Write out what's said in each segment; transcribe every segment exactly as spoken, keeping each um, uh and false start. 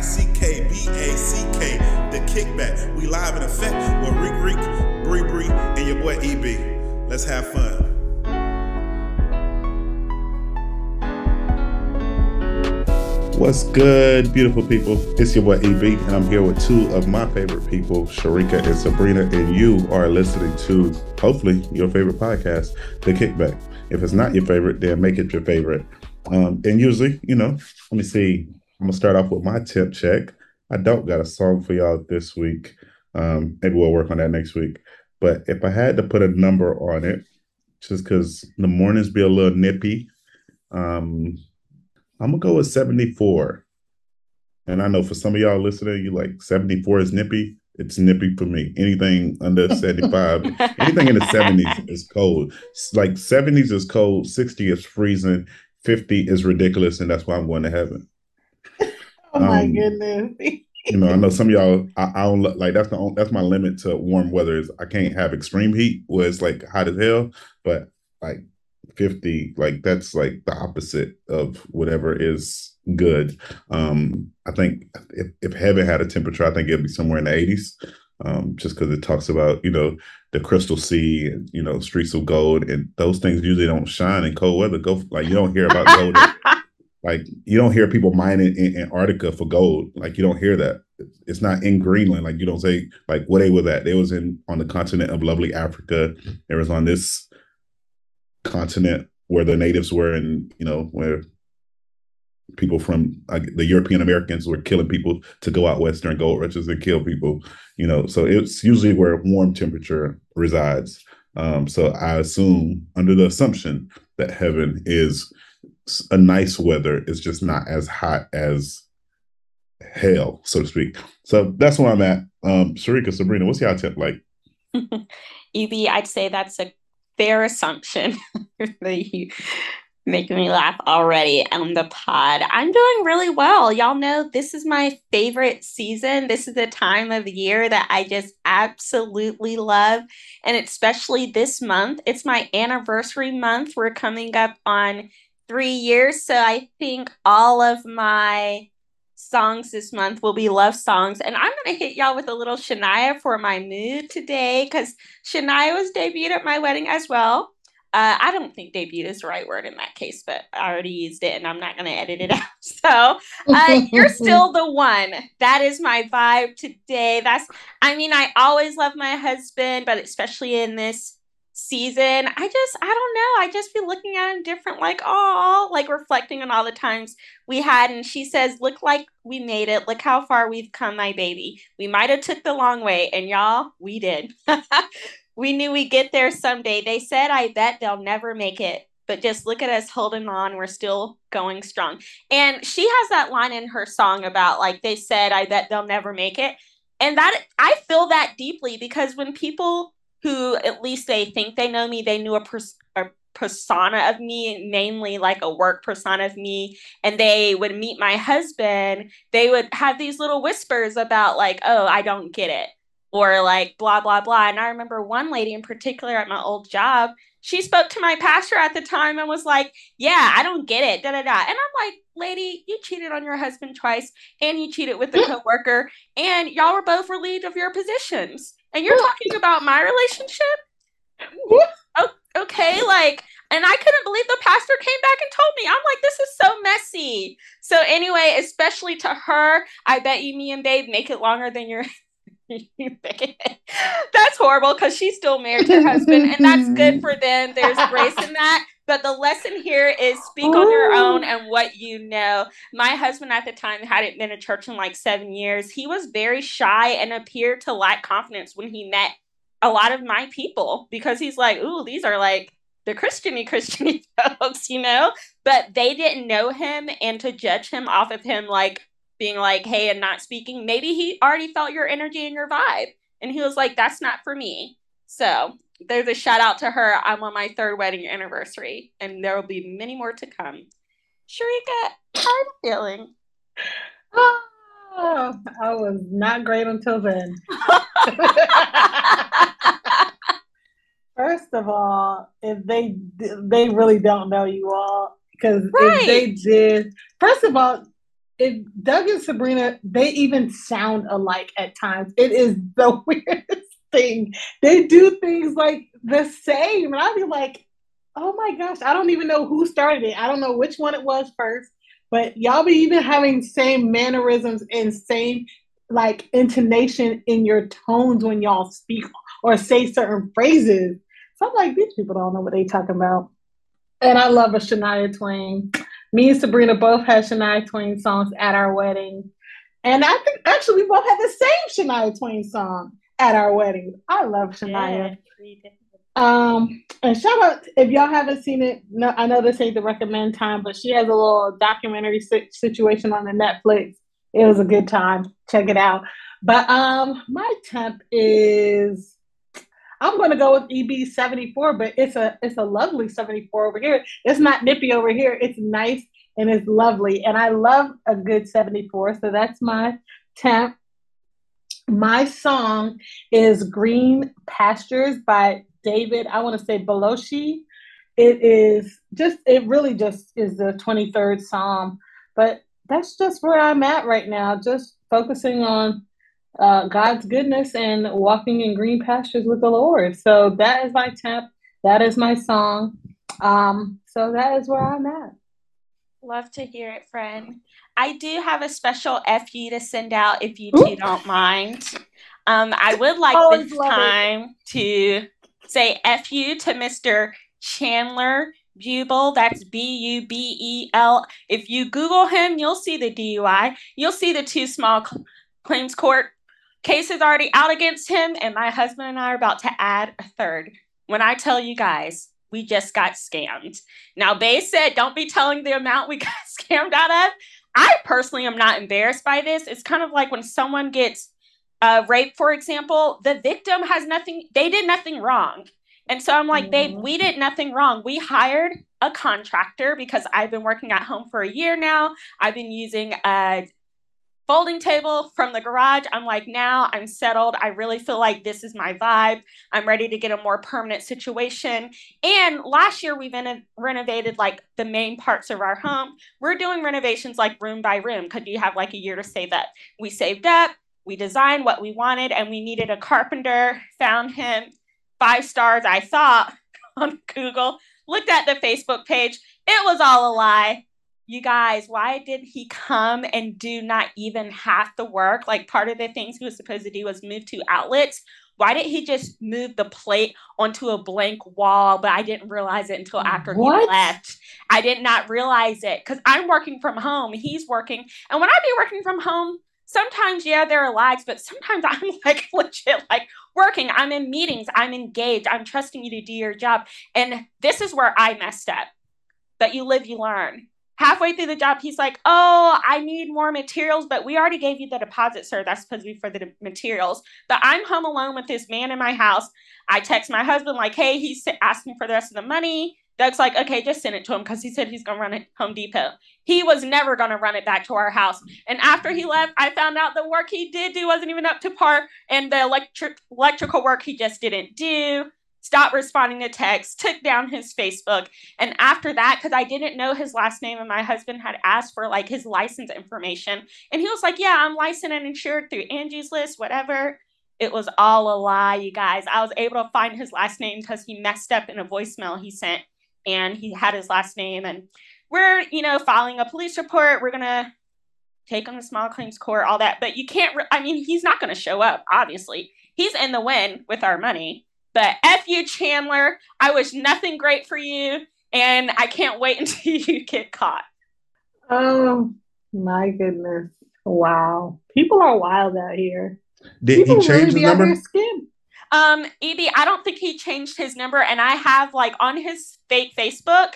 I C K B A C K, The Kickback. We live in effect with Reek Reek, Bree Bree, and your boy E B. Let's have fun. What's good, beautiful people? It's your boy E B, and I'm here with two of my favorite people, Sharika and Sabrina, and you are listening to, hopefully, your favorite podcast, The Kickback. If it's not your favorite, then make it your favorite. Um, and usually, you know, let me see. I'm going to start off with my temp check. I don't got a song for y'all this week. Um, maybe we'll work on that next week. But if I had to put a number on it, just because the mornings be a little nippy, um, I'm going to go with seventy-four. And I know for some of y'all listening, you like seventy-four is nippy. It's nippy for me. Anything under seventy-five, anything in the seventies is cold. Like seventies is cold, sixty is freezing, fifty is ridiculous, and that's why I'm going to heaven. Oh my um, goodness. You know, I know some of y'all, I, I don't like, that's the only, that's my limit to warm weather is I can't have extreme heat where it's like hot as hell, but like fifty, like that's like the opposite of whatever is good. Um, I think if, if heaven had a temperature, I think it'd be somewhere in the eighties, um, just because it talks about, you know, the crystal sea, and, you know, streets of gold, and those things usually don't shine in cold weather. Go like you don't hear about gold. Like you don't hear people mining in Antarctica for gold. Like you don't hear that. It's not in Greenland. Like you don't say like where they were at. They was in on the continent of lovely Africa. It was on this continent where the natives were, and you know where people from like, the European Americans were killing people to go out west during gold rushes and kill people. You know, so it's usually where warm temperature resides. Um, so I assume, under the assumption that heaven is a nice weather, it's just not as hot as hell, so to speak. So that's where I'm at. Um, Sharika, Sabrina, what's your tip like? E B, I'd say that's a fair assumption. You making me laugh already on the pod. I'm doing really well. Y'all know this is my favorite season. This is the time of year that I just absolutely love. And especially this month, it's my anniversary month. We're coming up on three years, so I think all of my songs this month will be love songs, and I'm gonna hit y'all with a little Shania for my mood today, because Shania was debuted at my wedding as well. Uh, I don't think "debuted" is the right word in that case, but I already used it, and I'm not gonna edit it out. So uh, you're still the one. That is my vibe today. That's. I mean, I always love my husband, but especially in this season, I just, I don't know, I just be looking at him different, like, oh, like reflecting on all the times we had. And she says, look like we made it. Look how far we've come, my baby. We might have took the long way. And y'all, we did. We knew we'd get there someday. They said, I bet they'll never make it. But just look at us holding on. We're still going strong. And she has that line in her song about like, they said, I bet they'll never make it. And that, I feel that deeply, because when people who at least they think they know me, they knew a, pers- a persona of me, mainly like a work persona of me. And they would meet my husband, they would have these little whispers about like, oh, I don't get it, or like blah, blah, blah. And I remember one lady in particular at my old job, she spoke to my pastor at the time and was like, yeah, I don't get it, da, da, da. And I'm like, lady, you cheated on your husband twice, and you cheated with a coworker, and y'all were both relieved of your positions. And you're talking about my relationship? Okay, like, and I couldn't believe the pastor came back and told me. I'm like, this is so messy. So anyway, especially to her, I bet you me and babe make it longer than your, you make it. That's horrible, because she's still married to her husband, and that's good for them. There's grace in that. But the lesson here is speak Ooh. on your own and what you know. My husband at the time hadn't been to church in like seven years. He was very shy and appeared to lack confidence when he met a lot of my people, because he's like, ooh, these are like the Christiany Christiany folks, you know, but they didn't know him, and to judge him off of him, like being like, hey, and not speaking. Maybe he already felt your energy and your vibe. And he was like, that's not for me. So there's a shout out to her. I'm on my third wedding anniversary, and there will be many more to come. Sharika, how are you feeling? Oh, I was not great until then. First of all, if they they really don't know you all, because right. if they did, first of all, it, Doug and Sabrina, they even sound alike at times. It is the weirdest thing. They do things like the same. And I'd be like, oh my gosh, I don't even know who started it. I don't know which one it was first, but y'all be even having same mannerisms and same like intonation in your tones when y'all speak or say certain phrases. So I'm like, these people don't know what they talking about. And I love a Shania Twain. Me and Sabrina both had Shania Twain songs at our wedding. And I think actually we both had the same Shania Twain song at our wedding. I love Shania. Yeah, um, and shout out, if y'all haven't seen it, no, I know this ain't the recommend time, but she has a little documentary si- situation on the Netflix. It was a good time. Check it out. But um, my temp is... I'm going to go with E B seventy-four, but it's a it's a lovely seventy-four over here. It's not nippy over here. It's nice and it's lovely. And I love a good seventy-four. So that's my temp. My song is Green Pastures by David, I want to say Beloshi. It is just, it really just is the twenty-third Psalm. But that's just where I'm at right now. Just focusing on Uh, God's goodness and walking in green pastures with the Lord. So that is my temp. That is my song. Um, so that is where I'm at. Love to hear it, friend. I do have a special F U to send out if you two don't mind. Um, I would like Always this time it. to say F U to Mister Chandler Bubel. That's B U B E L. If you Google him, you'll see the D U I. You'll see the two small cl- claims court. Case is already out against him, and my husband and I are about to add a third. When I tell you guys, we just got scammed. Now, Bae said, don't be telling the amount we got scammed out of. I personally am not embarrassed by this. It's kind of like when someone gets uh, raped, for example, the victim has nothing, they did nothing wrong. And so I'm like, babe, we did nothing wrong. We hired a contractor because I've been working at home for a year now. I've been using a folding table from the garage. I'm like, now I'm settled. I really feel like this is my vibe. I'm ready to get a more permanent situation. And last year we reno- renovated like the main parts of our home. We're doing renovations like room by room. Could you have like a year to save up? We saved up, we designed what we wanted, and we needed a carpenter. Found him, five stars, I thought, on Google. Looked at the Facebook page. It was all a lie. You guys, why did he come and do not even half the work? Like part of the things he was supposed to do was move two outlets. Why did he just move the plate onto a blank wall? But I didn't realize it until after what? he left. I did not realize it because I'm working from home. He's working. And when I be working from home, sometimes, yeah, there are lags, but sometimes I'm like legit like working. I'm in meetings. I'm engaged. I'm trusting you to do your job. And this is where I messed up. But you live, you learn. Halfway through the job, he's like, oh, I need more materials, but we already gave you the deposit, sir. That's supposed to be for the materials. But I'm home alone with this man in my house. I text my husband like, hey, he's asking for the rest of the money. Doug's like, okay, just send it to him because he said he's going to run it Home Depot. He was never going to run it back to our house. And after he left, I found out the work he did do wasn't even up to par, and the electric electrical work he just didn't do. Stopped responding to texts, took down his Facebook. And after that, because I didn't know his last name and my husband had asked for like his license information. And he was like, yeah, I'm licensed and insured through Angie's List, whatever. It was all a lie, you guys. I was able to find his last name because he messed up in a voicemail he sent and he had his last name. And we're, you know, filing a police report. We're going to take him to small claims court, all that. But you can't, re- I mean, he's not going to show up, obviously. He's in the win with our money. But F you, Chandler, I wish nothing great for you, and I can't wait until you get caught. Oh, my goodness. Wow. People are wild out here. Did People he change really his number? Um, E B, I don't think he changed his number, and I have, like, on his fake Facebook,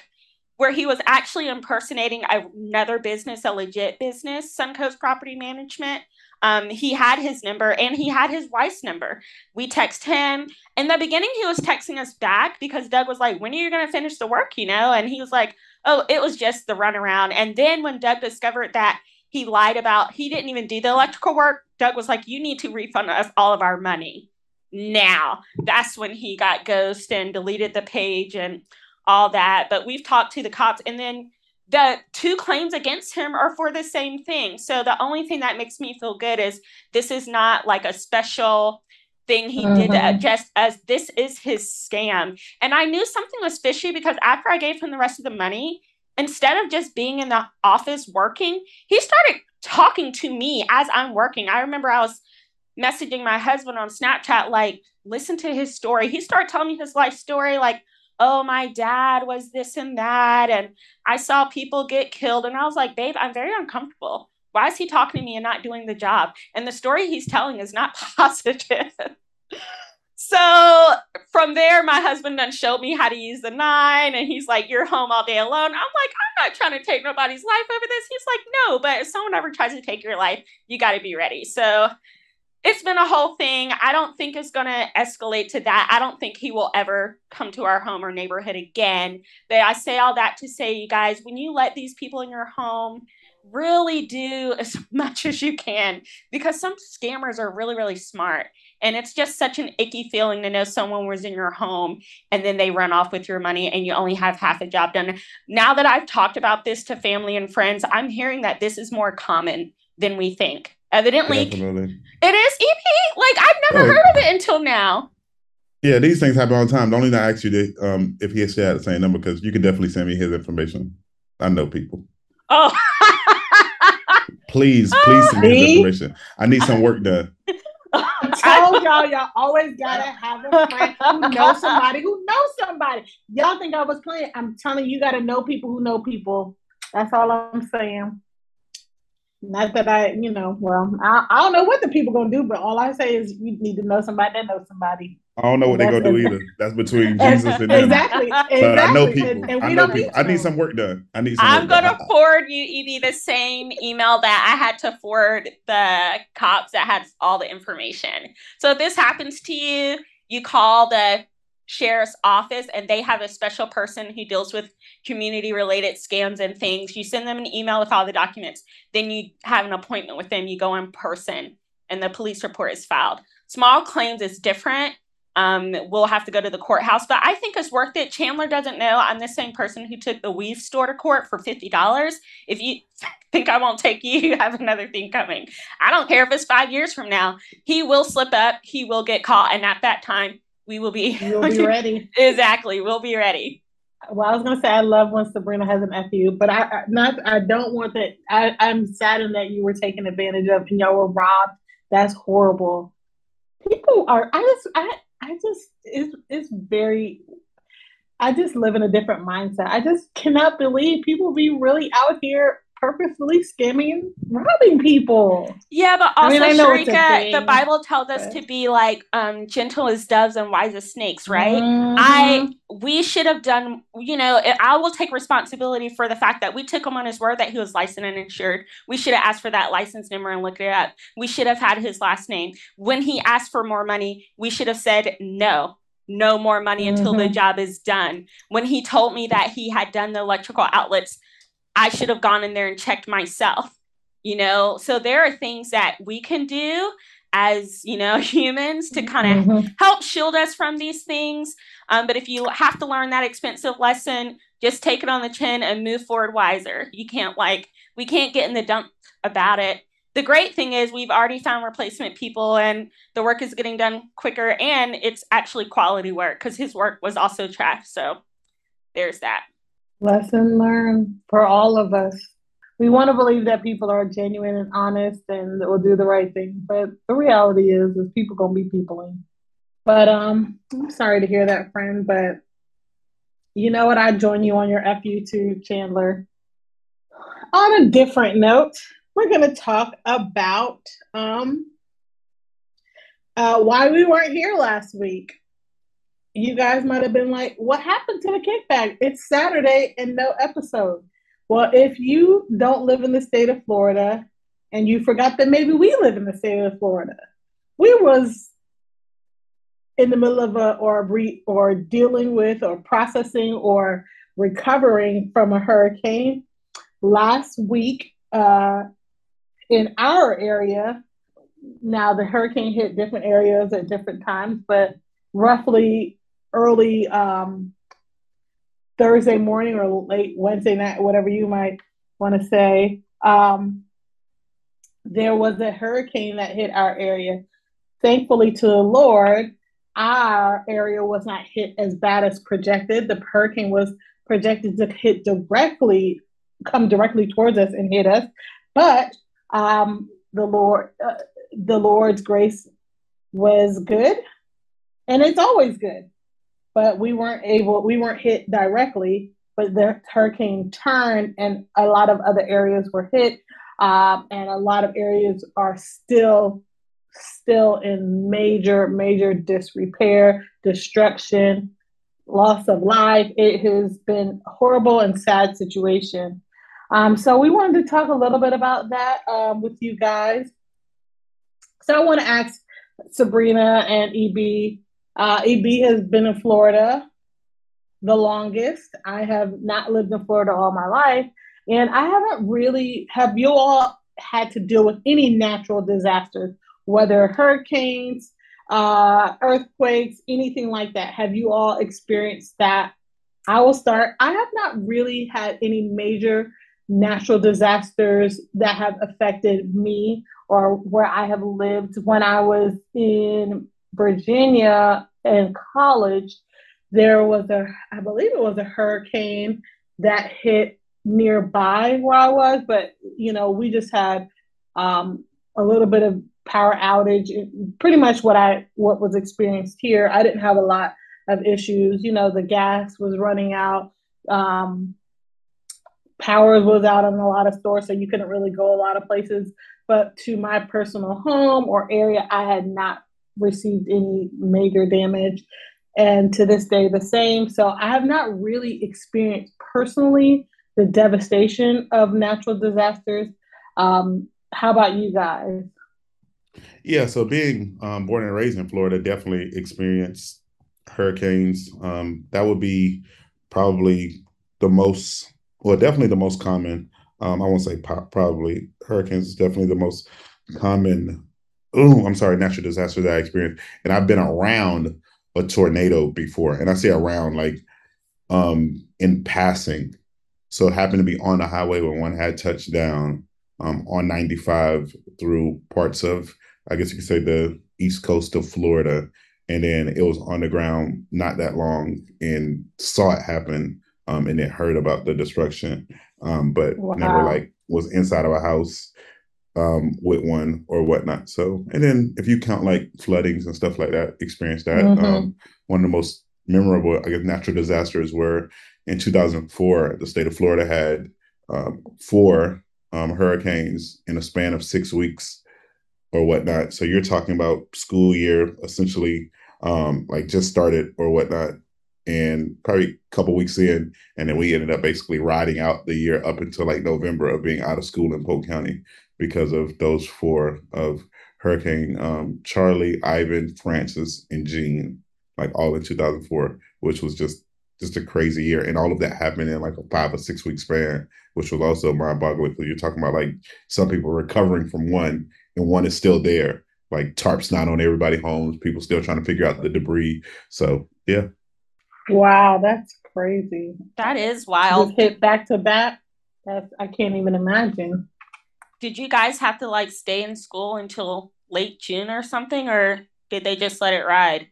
where he was actually impersonating another business, a legit business, Suncoast Property Management. Um, he had his number and he had his wife's number. We text him. In the beginning, he was texting us back because Doug was like, when are you going to finish the work, you know? And he was like, oh, it was just the runaround. And then when Doug discovered that he lied about, he didn't even do the electrical work, Doug was like, you need to refund us all of our money now. That's when he got ghosted and deleted the page and all that. But we've talked to the cops. And then the two claims against him are for the same thing. So the only thing that makes me feel good is this is not like a special thing he mm-hmm. did to adjust, as this is his scam. And I knew something was fishy because after I gave him the rest of the money, instead of just being in the office working, he started talking to me as I'm working. I remember I was messaging my husband on Snapchat, like, listen to his story. He started telling me his life story, like, oh, my dad was this and that, and I saw people get killed. And I was like, babe, I'm very uncomfortable. Why is he talking to me and not doing the job? And the story he's telling is not positive. So from there, my husband then showed me how to use the nine, and he's like, you're home all day alone. I'm like, I'm not trying to take nobody's life over this. He's like, no, but if someone ever tries to take your life, you got to be ready. So it's been a whole thing. I don't think it's going to escalate to that. I don't think he will ever come to our home or neighborhood again. But I say all that to say, you guys, when you let these people in your home, really do as much as you can, because some scammers are really, really smart. And it's just such an icky feeling to know someone was in your home and then they run off with your money and you only have half a job done. Now that I've talked about this to family and friends, I'm hearing that this is more common than we think. Evidently, Definitely. It is, E P. Like, I've never right. heard of it until now. Yeah, these things happen all the time. The only thing I asked you to, um, if he had shared the same number, because you can definitely send me his information. I know people. Oh. Please, please send me his information. I need some work done. I told y'all, y'all always gotta have a friend who knows somebody who knows somebody. Y'all think I was playing. I'm telling you, you gotta know people who know people. That's all I'm saying. Not that I, you know, well, I, I don't know what the people going to do, but all I say is you need to know somebody that knows somebody. I don't know what they're going to do either. That's between Jesus and them. Exactly. exactly. But I know people. And, and I know people. I need some work done. I need some I'm going to forward you, Evie, the same email that I had to forward the cops that had all the information. So if this happens to you, you call the sheriff's office, and they have a special person who deals with community related scams and things. You send them an email with all the documents, then you have an appointment with them, you go in person, and the police report is filed. Small claims is different. Um, we'll have to go to the courthouse, but I think it's worth it. Chandler doesn't know I'm the same person who took the weave store to court for fifty dollars. If you think I won't take you, you have another thing coming. I don't care if it's five years from now. He will slip up, he will get caught, and at that time we will be, we'll be ready. Exactly. We'll be ready. Well, I was going to say, I love when Sabrina has an F U, but I, I not. I don't want that. I, I'm saddened that you were taken advantage of and y'all were robbed. That's horrible. People are, I just, I, I just, it's, it's very, I just live in a different mindset. I just cannot believe people be really out here purposefully scamming and robbing people. Yeah, but also, I mean, Sharika, the Bible tells us to be like um gentle as doves and wise as snakes, right? Mm-hmm. I we should have done, you know, I will take responsibility for the fact that we took him on his word that he was licensed and insured. We should have asked for that license number and looked it up. We should have had his last name. When he asked for more money, we should have said no. No more money until mm-hmm. the job is done. When he told me that he had done the electrical outlets, I should have gone in there and checked myself, you know? So there are things that we can do as, you know, humans to kind of mm-hmm. help shield us from these things. Um, but if you have to learn that expensive lesson, just take it on the chin and move forward wiser. You can't like, we can't get in the dump about it. The great thing is we've already found replacement people and the work is getting done quicker, and it's actually quality work because his work was also trash. So there's that. Lesson learned for all of us. We want to believe that people are genuine and honest and will do the right thing, but the reality is, is people gonna be peopling. But um, I'm sorry to hear that, friend. But you know what? I join you on your F U too, Chandler. On a different note, we're gonna talk about um uh, why we weren't here last week. You guys might have been like, what happened to the Kickback? It's Saturday and no episode. Well, if you don't live in the state of Florida and you forgot that maybe we live in the state of Florida, we was in the middle of a or re, or dealing with or processing or recovering from a hurricane last week uh, in our area. Now, the hurricane hit different areas at different times, but roughly early um, Thursday morning or late Wednesday night, whatever you might want to say, um, there was a hurricane that hit our area. Thankfully to the Lord, our area was not hit as bad as projected. The hurricane was projected to hit directly, come directly towards us and hit us. But um, the Lord, uh, the Lord's grace was good, and it's always good. But we weren't able, we weren't hit directly, but the hurricane turned and a lot of other areas were hit. Um, and a lot of areas are still, still in major, major disrepair, destruction, loss of life. It has been a horrible and sad situation. Um, so we wanted to talk a little bit about that um, with you guys. So I want to ask Sabrina and E B. Uh, E B has been in Florida the longest. I have not lived in Florida all my life. And I haven't really, have you all had to deal with any natural disasters, whether hurricanes, uh, earthquakes, anything like that? Have you all experienced that? I will start. I have not really had any major natural disasters that have affected me or where I have lived. When I was in Virginia in college, there was a, I believe it was a hurricane that hit nearby where I was, but you know, we just had um, a little bit of power outage. Pretty much what I what was experienced here. I didn't have a lot of issues. You know, the gas was running out, um, power was out in a lot of stores, so you couldn't really go a lot of places. But to my personal home or area, I had not received any major damage, and to this day the same. So I have not really experienced personally the devastation of natural disasters. Um, how about you guys? Yeah, so being um, born and raised in Florida, definitely experienced hurricanes. Um, that would be probably the most, well, definitely the most common. Um, I won't say po- probably. Hurricanes is definitely the most common, ooh, I'm sorry, natural disaster that I experienced. And I've been around a tornado before. And I say around like um, in passing. So it happened to be on the highway when one had touched down um, on ninety-five through parts of, I guess you could say, the east coast of Florida. And then it was on the ground not that long and saw it happen um, and then heard about the destruction, um, but wow. never like was inside of a house um, with one or whatnot. So, and then if you count like floodings and stuff like that, experience that. Mm-hmm. Um, one of the most memorable, I guess, natural disasters were in two thousand four, the state of Florida had um, four um, hurricanes in a span of six weeks or whatnot. So you're talking about school year, essentially, um, like just started or whatnot, and probably a couple weeks in. And then we ended up basically riding out the year up until like November of being out of school in Polk County because of those four of Hurricane um, Charlie, Ivan, Francis, and Jean, like all in two thousand four, which was just just a crazy year. And all of that happened in like a five or six week span, which was also mind boggling. Because you're talking about like some people recovering from one and one is still there, like tarps not on everybody's homes, people still trying to figure out the debris. So yeah. Wow. That's crazy. That is wild. Just hit back to back. That's, I can't even imagine. Did you guys have to like stay in school until late June or something, or did they just let it ride?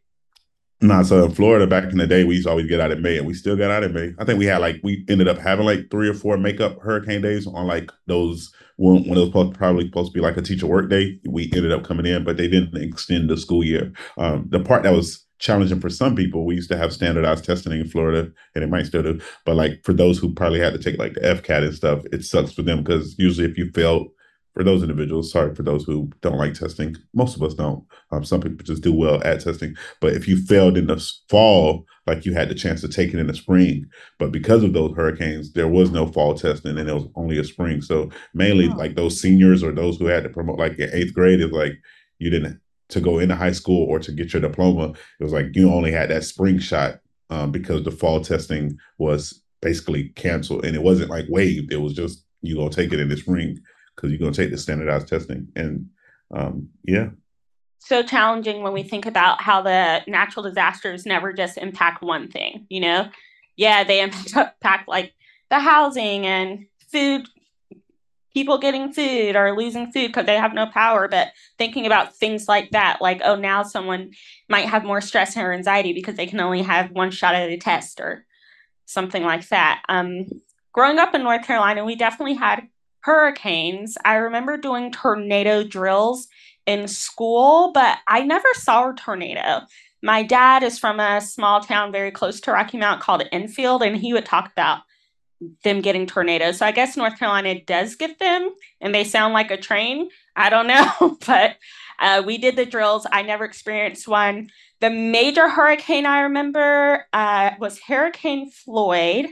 No, nah, so in Florida, back in the day, we used to always get out in May, and we still got out in May. I think we had like, we ended up having like three or four makeup hurricane days on like those, when, when it was probably supposed to be like a teacher work day, we ended up coming in, but they didn't extend the school year. Um, the part that was challenging for some people, we used to have standardized testing in Florida, and it might still do, but like for those who probably had to take like the F C A T and stuff, it sucks for them because usually if you fail, for those individuals, sorry, for those who don't like testing, most of us don't. Um, some people just do well at testing. But if you failed in the fall, like you had the chance to take it in the spring. But because of those hurricanes, there was no fall testing and it was only a spring. So mainly wow. like those seniors or those who had to promote like in eighth grade is like you didn't to go into high school or to get your diploma. It was like you only had that spring shot um, because the fall testing was basically canceled. And it wasn't like waived. It was just you gonna take it in the spring. Because you're going to take the standardized testing. And um, yeah. So challenging when we think about how the natural disasters never just impact one thing, you know, yeah, they impact like the housing and food, people getting food or losing food because they have no power. But thinking about things like that, like, oh, now someone might have more stress or anxiety because they can only have one shot at a test or something like that. Um, growing up in North Carolina, we definitely had hurricanes. I remember doing tornado drills in school, but I never saw a tornado. My dad is from a small town very close to Rocky Mount called Enfield, and he would talk about them getting tornadoes. So I guess North Carolina does get them, and they sound like a train. I don't know, but uh, we did the drills. I never experienced one. The major hurricane I remember uh, was Hurricane Floyd.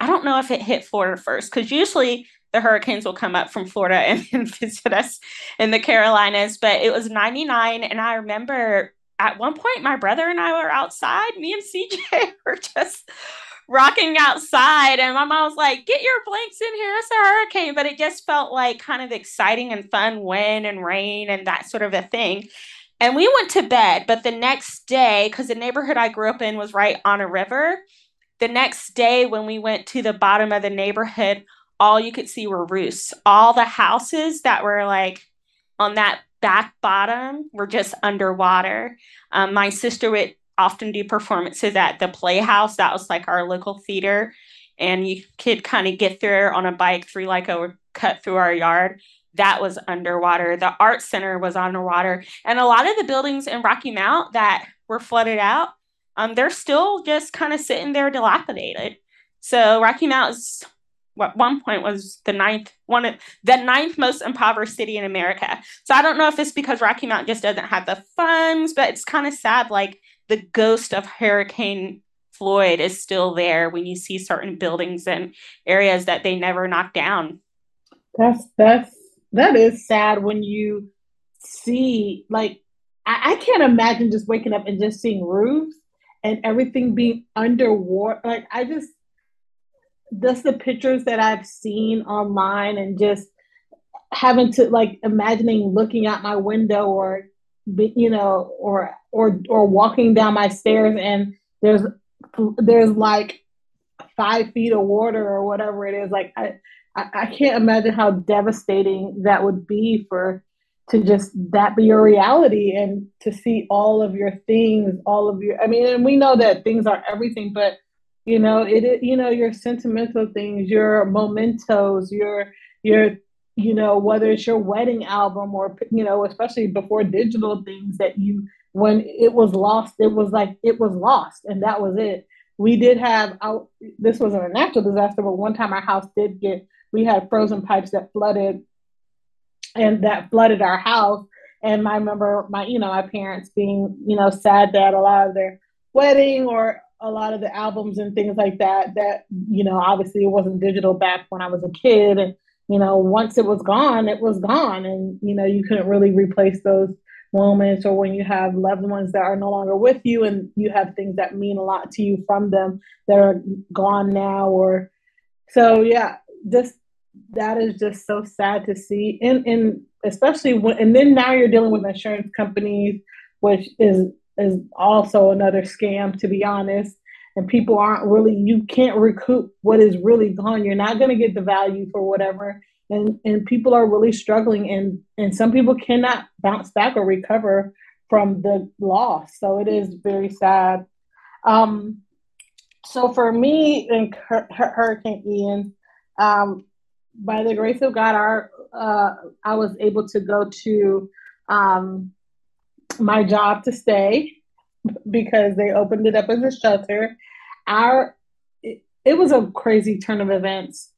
I don't know if it hit Florida first, because usually the hurricanes will come up from Florida and, and visit us in the Carolinas, but it was ninety-nine. And I remember at one point, my brother and I were outside, me and C J were just rocking outside. And my mom was like, get your blanks in here, it's a hurricane. But it just felt like kind of exciting and fun, wind and rain and that sort of a thing. And we went to bed, but the next day, because the neighborhood I grew up in was right on a river, the next day when we went to the bottom of the neighborhood, all you could see were roofs. All the houses that were like on that back bottom were just underwater. Um, my sister would often do performances at the Playhouse. That was like our local theater. And you could kind of get there on a bike through like a cut through our yard. That was underwater. The art center was underwater. And a lot of the buildings in Rocky Mount that were flooded out, um, they're still just kind of sitting there dilapidated. So Rocky Mount is... what one point was the ninth one of the ninth most impoverished city in America. So I don't know if it's because Rocky Mount just doesn't have the funds, but it's kind of sad. Like the ghost of Hurricane Floyd is still there when you see certain buildings and areas that they never knocked down. That's that's that is sad when you see, like, I, I can't imagine just waking up and just seeing roofs and everything being underwater. Like I just. Just the pictures that I've seen online and just having to like imagining looking out my window or, you know, or, or, or walking down my stairs and there's, there's like five feet of water or whatever it is. Like, I, I can't imagine how devastating that would be for, to just that be your reality and to see all of your things, all of your, I mean, and we know that things are everything, but you know, it, you know, your sentimental things, your mementos, your, your, you know, whether it's your wedding album or, you know, especially before digital things that you, when it was lost, it was like, it was lost and that was it. We did have, I, this wasn't a natural disaster, but one time our house did get, we had frozen pipes that flooded and that flooded our house. And I remember my, you know, my parents being, you know, sad that a lot of their wedding or a lot of the albums and things like that, that, you know, obviously it wasn't digital back when I was a kid. And, you know, once it was gone, it was gone. And, you know, you couldn't really replace those moments or when you have loved ones that are no longer with you and you have things that mean a lot to you from them that are gone now. Or so, yeah, just that is just so sad to see. And, and especially when, and then now you're dealing with insurance companies, which is, is also another scam, to be honest. And people aren't really, you can't recoup what is really gone. You're not going to get the value for whatever. And and people are really struggling and, and some people cannot bounce back or recover from the loss. So it is very sad. Um, so for me and Hurricane Ian, um, by the grace of God, our, uh, I was able to go to, um, my job to stay because they opened it up as a shelter. Our it, it was a crazy turn of events.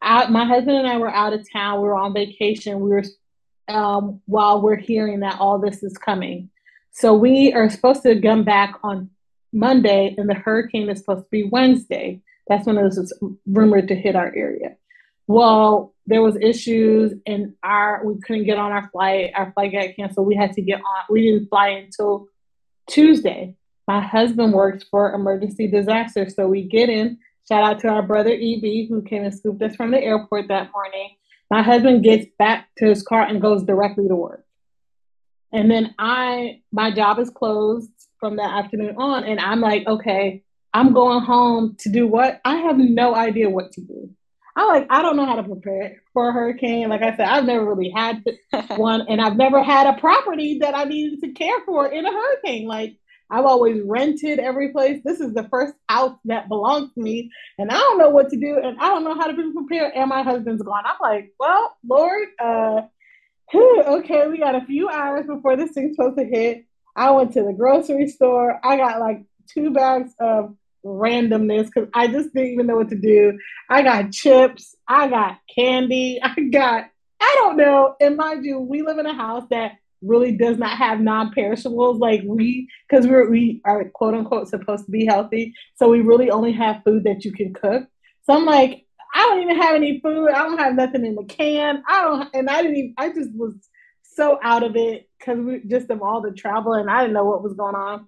I, my husband and I were out of town. We were on vacation. We were um, while we're hearing that all this is coming. So we are supposed to come back on Monday, and the hurricane is supposed to be Wednesday. That's when it was rumored to hit our area. Well, there was issues and our we couldn't get on our flight. Our flight got canceled. We had to get on. We didn't fly until Tuesday. My husband works for emergency disasters. So we get in. Shout out to our brother, E B, who came and scooped us from the airport that morning. My husband gets back to his car and goes directly to work. And then I, my job is closed from that afternoon on. And I'm like, okay, I'm going home to do what? I have no idea what to do. I like, I don't know how to prepare for a hurricane. Like I said, I've never really had one, and I've never had a property that I needed to care for in a hurricane. Like, I've always rented every place. This is the first house that belongs to me, and I don't know what to do, and I don't know how to be prepared, and my husband's gone. I'm like, well, Lord, uh, whew, okay, we got a few hours before this thing's supposed to hit. I went to the grocery store. I got like two bags of randomness because I just didn't even know what to do. I got chips. I got candy. I got, I don't know. And mind you, we live in a house that really does not have non-perishables. Like we, because we're, we are quote unquote supposed to be healthy. So we really only have food that you can cook. So I'm like, I don't even have any food. I don't have nothing in the can. I don't, and I didn't even, I just was so out of it because we just of all the travel and I didn't know what was going on.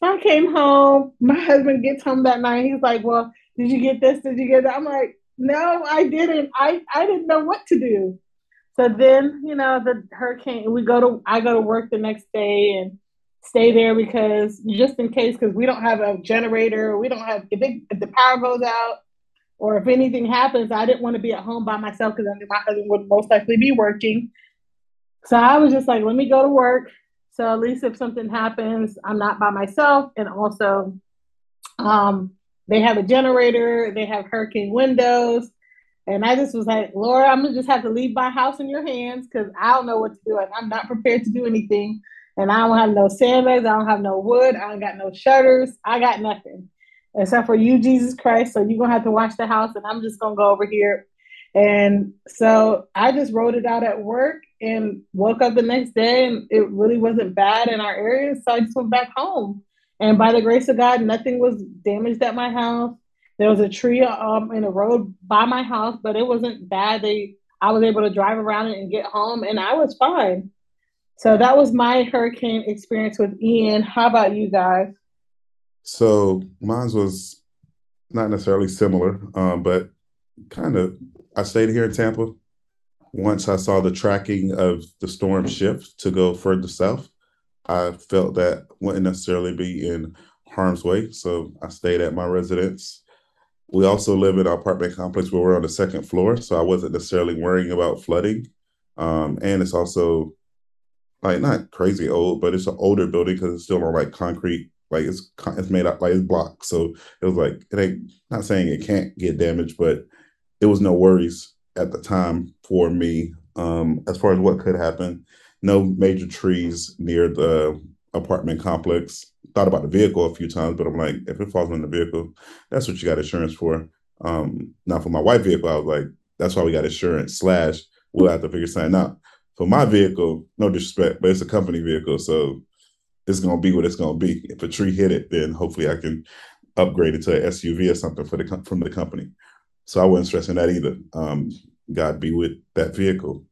So I came home, my husband gets home that night. He's like, well, did you get this? Did you get that? I'm like, no, I didn't. I, I didn't know what to do. So then, you know, the hurricane, we go to, I go to work the next day and stay there because just in case, because we don't have a generator. We don't have, if, it, if the power goes out or if anything happens, I didn't want to be at home by myself because I knew my husband would most likely be working. So I was just like, let me go to work. So at least if something happens, I'm not by myself. And also um, they have a generator, they have hurricane windows. And I just was like, Laura, I'm gonna just have to leave my house in your hands because I don't know what to do. And I'm not prepared to do anything. And I don't have no sandbags, I don't have no wood, I don't got no shutters, I got nothing. Except for you, Jesus Christ. So you're gonna have to watch the house and I'm just gonna go over here. And so I just wrote it out at work and woke up the next day and it really wasn't bad in our area. So I just went back home. And by the grace of God, nothing was damaged at my house. There was a tree um, in the road by my house, but it wasn't bad. They, I was able to drive around it and get home and I was fine. So that was my hurricane experience with Ian. How about you guys? So mine was not necessarily similar, um, but kind of, I stayed here in Tampa. Once I saw the tracking of the storm shift to go further south, I felt that wouldn't necessarily be in harm's way. So I stayed at my residence. We also live in an apartment complex where we're on the second floor. So I wasn't necessarily worrying about flooding. Um, and it's also like not crazy old, but it's an older building because it's still on like concrete. Like it's it's made up like it's blocked. So it was like, it ain't not saying it can't get damaged, but it was no worries at the time for me um, as far as what could happen. No major trees near the apartment complex. Thought about the vehicle a few times, but I'm like, if it falls on the vehicle, that's what you got insurance for. Um, now for my wife's vehicle, I was like, that's why we got insurance slash we'll have to figure something out. For my vehicle, no disrespect, but it's a company vehicle. So it's going to be what it's going to be. If a tree hit it, then hopefully I can upgrade it to an S U V or something for the from the company. So I wasn't stressing that either. Um, God be with that vehicle.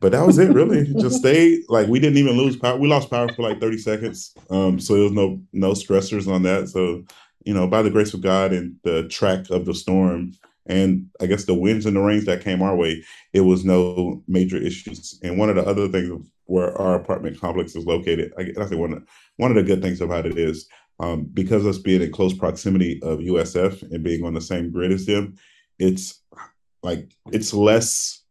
But that was it, really. Just stayed. Like, we didn't even lose power. We lost power for like thirty seconds. Um, so there was no no stressors on that. So, you know, by the grace of God and the track of the storm and I guess the winds and the rains that came our way, it was no major issues. And one of the other things where our apartment complex is located, I, I think one of, one of the good things about it is um, because us being in close proximity of U S F and being on the same grid as them, it's like it's less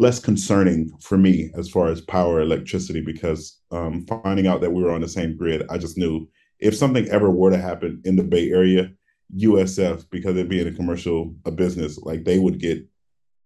less concerning for me as far as power, electricity, because um, finding out that we were on the same grid, I just knew if something ever were to happen in the Bay Area, U S F, because it being a commercial a business, like they would get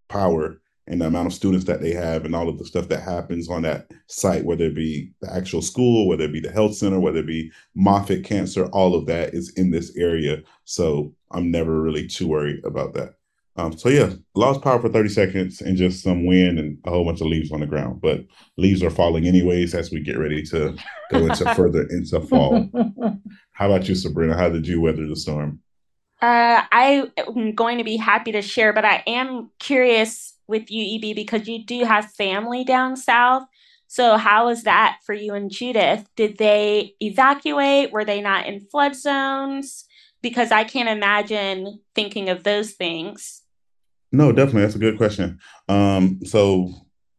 power and the amount of students that they have and all of the stuff that happens on that site, whether it be the actual school, whether it be the health center, whether it be Moffitt Cancer, all of that is in this area. So I'm never really too worried about that. Um, so yeah, lost power for thirty seconds and just some wind and a whole bunch of leaves on the ground. But leaves are falling anyways as we get ready to go into further into fall. How about you, Sabrina? How did you weather the storm? Uh, I am going to be happy to share, but I am curious with you, E B, because you do have family down south. So how was that for you and Judith? Did they evacuate? Were they not in flood zones? Because I can't imagine thinking of those things. No, definitely. That's a good question. Um, so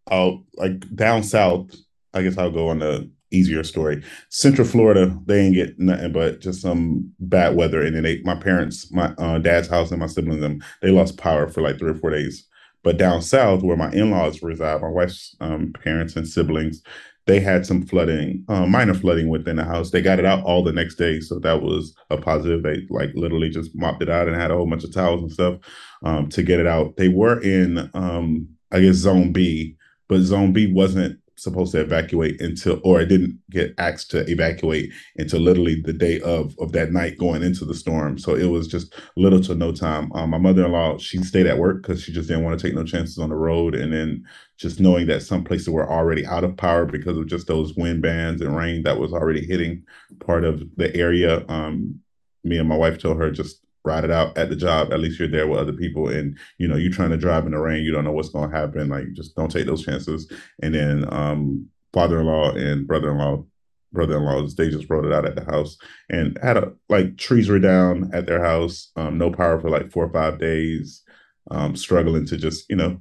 I'll like down south, I guess I'll go on the easier story. Central Florida, they ain't get nothing but just some bad weather. And then they, my parents, my uh, dad's house and my siblings, them, they lost power for like three or four days. But down south where my in-laws reside, my wife's um, parents and siblings, they had some flooding, uh, minor flooding within the house. They got it out all the next day. So that was a positive. They like literally just mopped it out and had a whole bunch of towels and stuff um, to get it out. They were in, um, I guess, Zone B, but Zone B wasn't supposed to evacuate until, or it didn't get asked to evacuate until literally the day of of that night going into the storm. So it was just little to no time. Um, my mother-in-law, she stayed at work because she just didn't want to take no chances on the road. And then just knowing that some places were already out of power because of just those wind bands and rain that was already hitting part of the area. Um, me and my wife told her, just ride it out at the job. At least you're there with other people. And, you know, you're trying to drive in the rain. You don't know what's going to happen. Like, just don't take those chances. And then um, father-in-law and brother-in-law, brother-in-laws, they just rode it out at the house and had a, like, trees were down at their house. Um, no power for like four or five days, um, struggling to just, you know,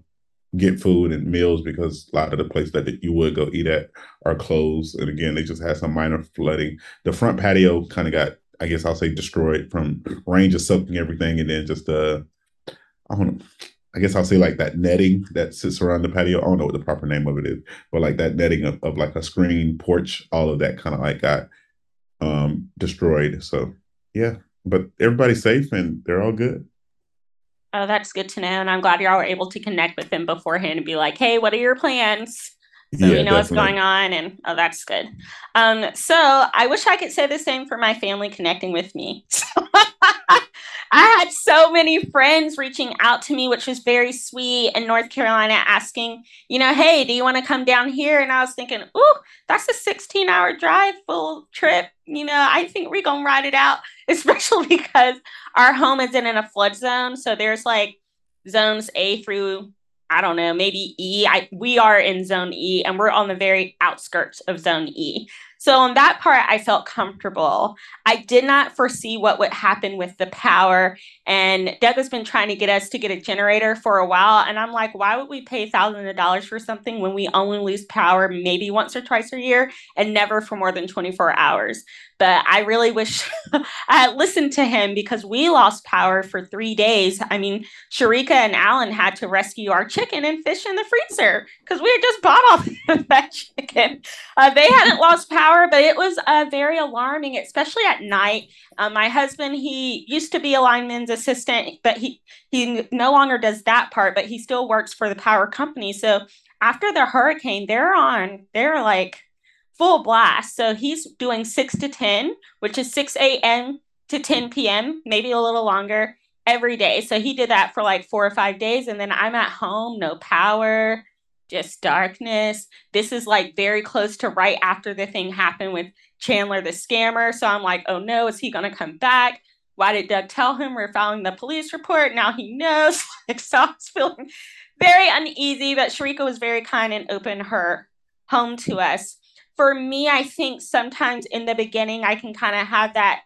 get food and meals because a lot of the places that you would go eat at are closed. And again, they just had some minor flooding. The front patio kind of got, I guess I'll say, destroyed from rain just soaking everything. And then just, uh, I don't know, I guess I'll say like that netting that sits around the patio. I don't know what the proper name of it is, but like that netting of, of like a screen porch, all of that kind of like got um, destroyed. So yeah, but everybody's safe and they're all good. Oh, that's good to know. And I'm glad y'all were able to connect with them beforehand and be like, hey, what are your plans? So yeah, you know definitely. What's going on, and oh, that's good. Um, so I wish I could say the same for my family connecting with me. So I had so many friends reaching out to me, which was very sweet, in North Carolina asking, you know, hey, do you want to come down here? And I was thinking, ooh, that's a sixteen hour drive, full trip. You know, I think we're going to ride it out, especially because our home isn't in a flood zone. So there's like zones A through I don't know, maybe E. I, we are in zone E and we're on the very outskirts of zone E. So on that part, I felt comfortable. I did not foresee what would happen with the power. And Deb has been trying to get us to get a generator for a while. And I'm like, why would we pay thousands of dollars for something when we only lose power maybe once or twice a year and never for more than twenty-four hours? But I really wish I had listened to him because we lost power for three days. I mean, Sharika and Alan had to rescue our chicken and fish in the freezer because we had just bought all of that chicken. Uh, they hadn't lost power, but it was uh, very alarming, especially at night. Uh, my husband, he used to be a lineman's assistant, but he, he no longer does that part, but he still works for the power company. So after the hurricane, they're on, they're like, full blast. So he's doing six to ten, which is six a.m. to ten p.m., maybe a little longer every day. So he did that for like four or five days. And then I'm at home, no power, just darkness. This is like very close to right after the thing happened with Chandler the scammer. So I'm like, oh no, is he going to come back? Why did Doug tell him we're filing the police report? Now he knows. Like, so I was feeling very uneasy, but Sharika was very kind and opened her home to us. For me, I think sometimes in the beginning, I can kind of have that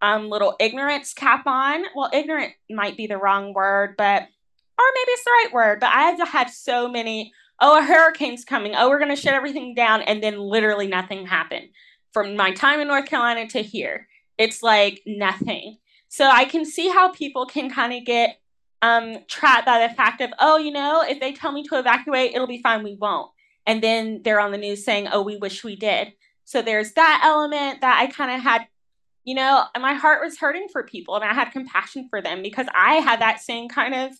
um, little ignorance cap on. Well, ignorant might be the wrong word, but, or maybe it's the right word, but I've had so many, oh, a hurricane's coming. Oh, we're going to shut everything down. And then literally nothing happened. From my time in North Carolina to here, it's like nothing. So I can see how people can kind of get um, trapped by the fact of, oh, you know, if they tell me to evacuate, it'll be fine. We won't. And then they're on the news saying, oh, we wish we did. So there's that element that I kind of had, you know, and my heart was hurting for people and I had compassion for them because I had that same kind of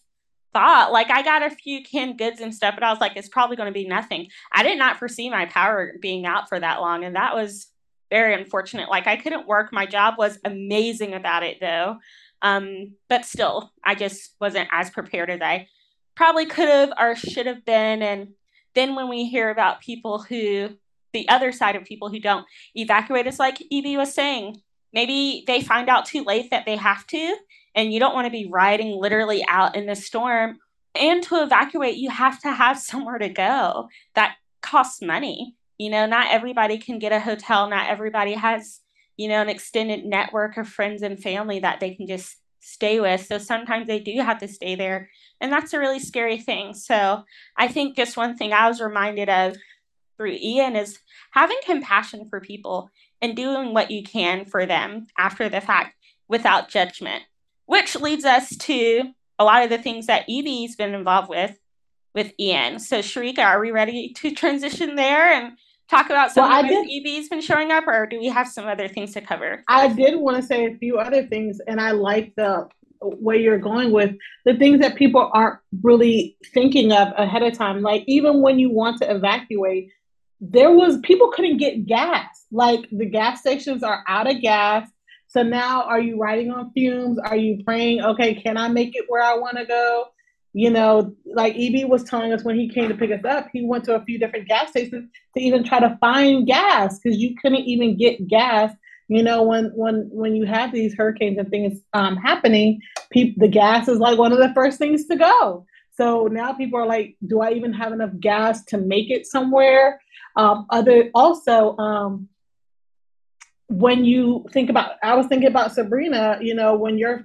thought. Like I got a few canned goods and stuff, but I was like, it's probably going to be nothing. I did not foresee my power being out for that long. And that was very unfortunate. Like I couldn't work. My job was amazing about it though. Um, but still, I just wasn't as prepared as I probably could have or should have been. And then when we hear about people who, the other side of people who don't evacuate, it's like Evie was saying, maybe they find out too late that they have to, and you don't want to be riding literally out in the storm. And to evacuate, you have to have somewhere to go. That costs money. You know, not everybody can get a hotel. Not everybody has, you know, an extended network of friends and family that they can just stay with. So sometimes they do have to stay there. And that's a really scary thing. So I think just one thing I was reminded of through Ian is having compassion for people and doing what you can for them after the fact without judgment, which leads us to a lot of the things that Evie's been involved with, with Ian. So Sharika, are we ready to transition there and talk about some well, of the ways Evie's been showing up, or do we have some other things to cover? I did want to say a few other things, and I like the where you're going with the things that people aren't really thinking of ahead of time. Like even when you want to evacuate, there was people couldn't get gas. Like the gas stations are out of gas. So now are you riding on fumes? Are you praying, okay, can I make it where I want to go? You know, like E B was telling us when he came to pick us up, he went to a few different gas stations to even try to find gas because you couldn't even get gas. You know, when when when you have these hurricanes and things um, happening, people, the gas is like one of the first things to go. So now people are like, do I even have enough gas to make it somewhere? Um, other also, um, when you think about, I was thinking about Sabrina, you know, when your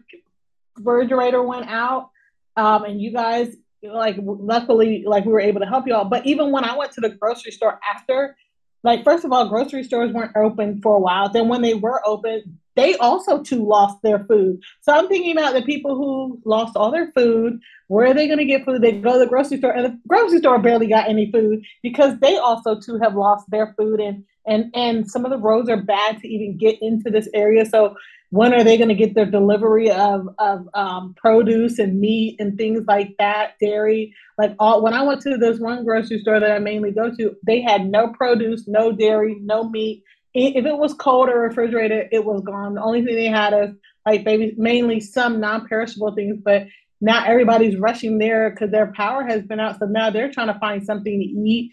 refrigerator went out um, and you guys, like, luckily, like, we were able to help you all. But even when I went to the grocery store after, like, first of all, grocery stores weren't open for a while. Then when they were open, they also, too, lost their food. So I'm thinking about the people who lost all their food. Where are they going to get food? They go to the grocery store, and the grocery store barely got any food because they also, too, have lost their food. And and and some of the roads are bad to even get into this area. So when are they going to get their delivery of, of um, produce and meat and things like that, dairy? Like all, when I went to this one grocery store that I mainly go to, they had no produce, no dairy, no meat. If it was cold or refrigerated, it was gone. The only thing they had is like maybe mainly some non-perishable things, but now everybody's rushing there because their power has been out. So now they're trying to find something to eat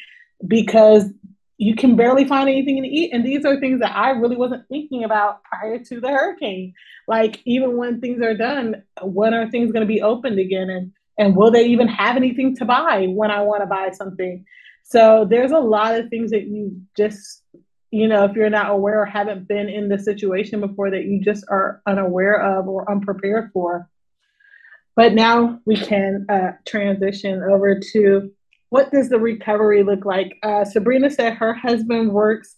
because you can barely find anything to eat. And these are things that I really wasn't thinking about prior to the hurricane. Like even when things are done, when are things going to be opened again? And, and will they even have anything to buy when I want to buy something? So there's a lot of things that you just, you know, if you're not aware or haven't been in the situation before, that you just are unaware of or unprepared for. But now we can uh, transition over to what does the recovery look like? Uh, Sabrina said her husband works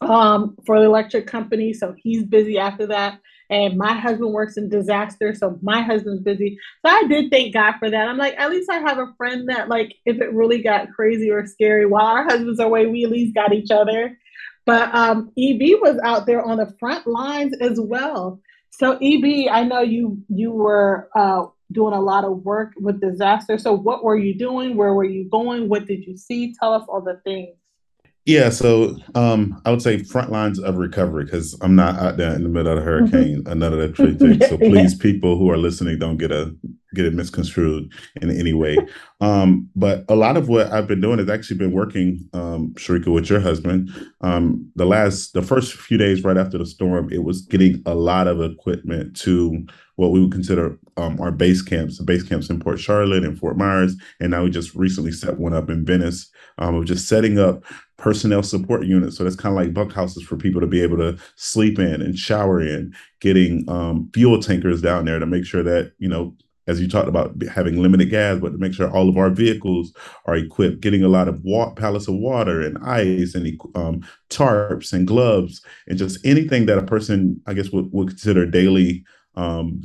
um, for the electric company, so he's busy after that. And my husband works in disaster, so my husband's busy. So I did thank God for that. I'm like, at least I have a friend that, like, if it really got crazy or scary, while our husbands are away, we at least got each other. But um, E B was out there on the front lines as well. So E B, I know you you were uh, doing a lot of work with disaster. So what were you doing? Where were you going? What did you see? Tell us all the things. Yeah, so um, I would say front lines of recovery, because I'm not out there in the middle of a hurricane, mm-hmm. another of that thing. So please, yeah. people who are listening, don't get a get it misconstrued in any way. Um, but a lot of what I've been doing has actually been working, um, Sharika, with your husband. Um, the last, the first few days right after the storm, it was getting a lot of equipment to what we would consider um, our base camps, the base camps in Port Charlotte and Fort Myers. And now we just recently set one up in Venice um, of just setting up personnel support units. So that's kind of like bunkhouses for people to be able to sleep in and shower in, getting um, fuel tankers down there to make sure that, you know, as you talked about having limited gas, but to make sure all of our vehicles are equipped, getting a lot of wa- pallets of water and ice and um, tarps and gloves and just anything that a person, I guess, would, would consider daily um,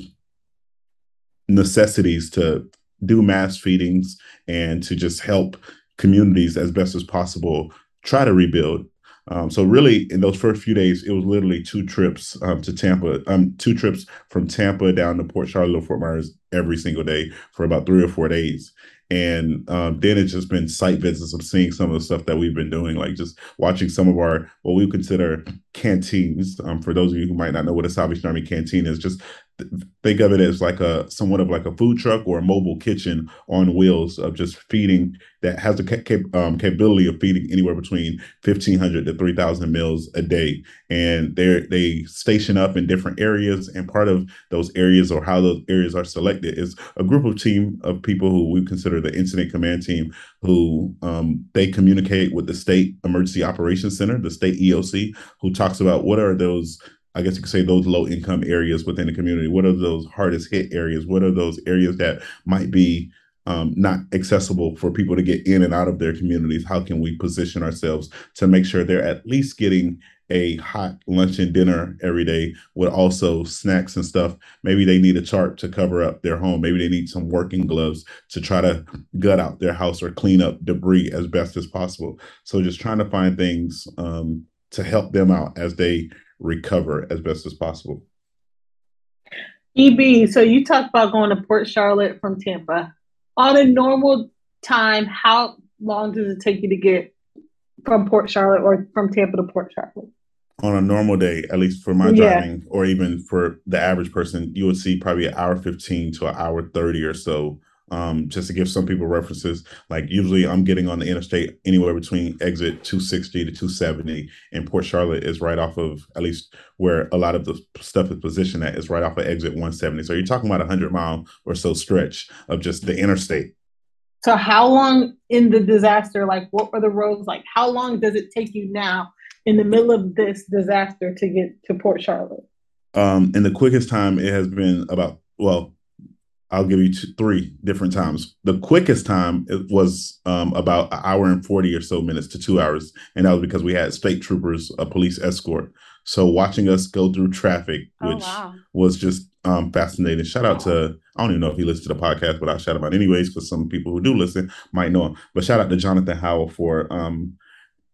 necessities to do mass feedings and to just help communities as best as possible try to rebuild. Um, so really, in those first few days, it was literally two trips um, to Tampa, um, two trips from Tampa down to Port Charlotte, Fort Myers every single day for about three or four days. And um, then it's just been site visits of seeing some of the stuff that we've been doing, like just watching some of our what we consider canteens. Um, for those of you who might not know what a Salvation Army canteen is, just th- think of it as like a somewhat of like a food truck or a mobile kitchen on wheels of just feeding that has the cap- um, capability of feeding anywhere between fifteen hundred to three thousand meals a day. And they they station up in different areas. And part of those areas or how those areas are selected is a group of team of people who we consider the incident command team, who um, they communicate with the state emergency operations center, the state E O C, who talks about what are those, I guess you could say, those low income areas within the community. What are those hardest hit areas? What are those areas that might be um, not accessible for people to get in and out of their communities, how can we position ourselves to make sure they're at least getting a hot lunch and dinner every day with also snacks and stuff. Maybe they need a tarp to cover up their home. Maybe they need some working gloves to try to gut out their house or clean up debris as best as possible. So just trying to find things um, to help them out as they recover as best as possible. E B, so you talked about going to Port Charlotte from Tampa. On a normal time, how long does it take you to get from Port Charlotte or from Tampa to Port Charlotte? On a normal day, at least for my driving, yeah. or even for the average person, you would see probably an hour fifteen to an hour thirty or so. Um, just to give some people references, like usually I'm getting on the interstate anywhere between exit two sixty to two seventy, and Port Charlotte is right off of, at least where a lot of the stuff is positioned at, is right off of exit one seventy. So you're talking about a hundred mile or so stretch of just the interstate. So how long in the disaster, like what were the roads like? How long does it take you now in the middle of this disaster to get to Port Charlotte? Um, in the quickest time, it has been about, well, I'll give you two, three different times. The quickest time it was um, about an hour and forty or so minutes to two hours. And that was because we had state troopers, a police escort. So watching us go through traffic, which oh, wow. was just um, fascinating. Shout out to, I don't even know if he listens to the podcast, but I'll shout him out anyways, because some people who do listen might know him. But shout out to Jonathan Howell for, um,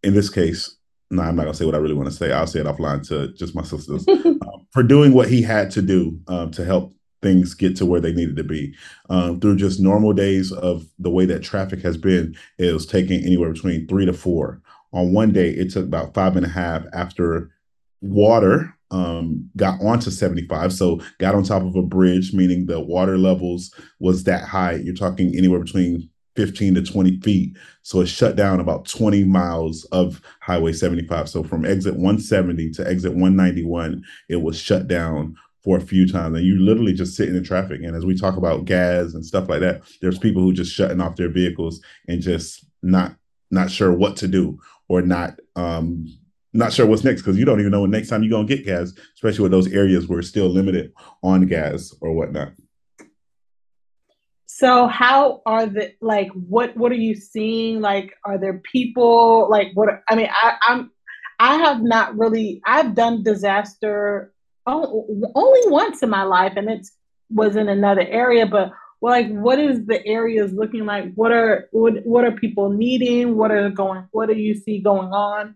in this case, no, nah, I'm not going to say what I really want to say. I'll say it offline to just my sisters. um, for doing what he had to do um, to help things get to where they needed to be. Um, through just normal days of the way that traffic has been, it was taking anywhere between three to four. On one day, it took about five and a half after water um, got onto seventy-five. So got on top of a bridge, meaning the water levels was that high. You're talking anywhere between fifteen to twenty feet. So it shut down about twenty miles of Highway seventy-five. So from exit one seventy to exit one ninety-one, it was shut down for a few times, and you literally just sitting in traffic. And as we talk about gas and stuff like that, there's people who just shutting off their vehicles and just not not sure what to do, or not um, not sure what's next, because you don't even know when next time you're going to get gas, especially with those areas where it's still limited on gas or whatnot. So how are the, like, what, what are you seeing? Like, are there people, like, what, I mean, I, I'm, I have not really, I've done disaster Oh, only once in my life, and it was in another area. But well, like, what is the areas looking like? What are what what are people needing? What are going? What do you see going on?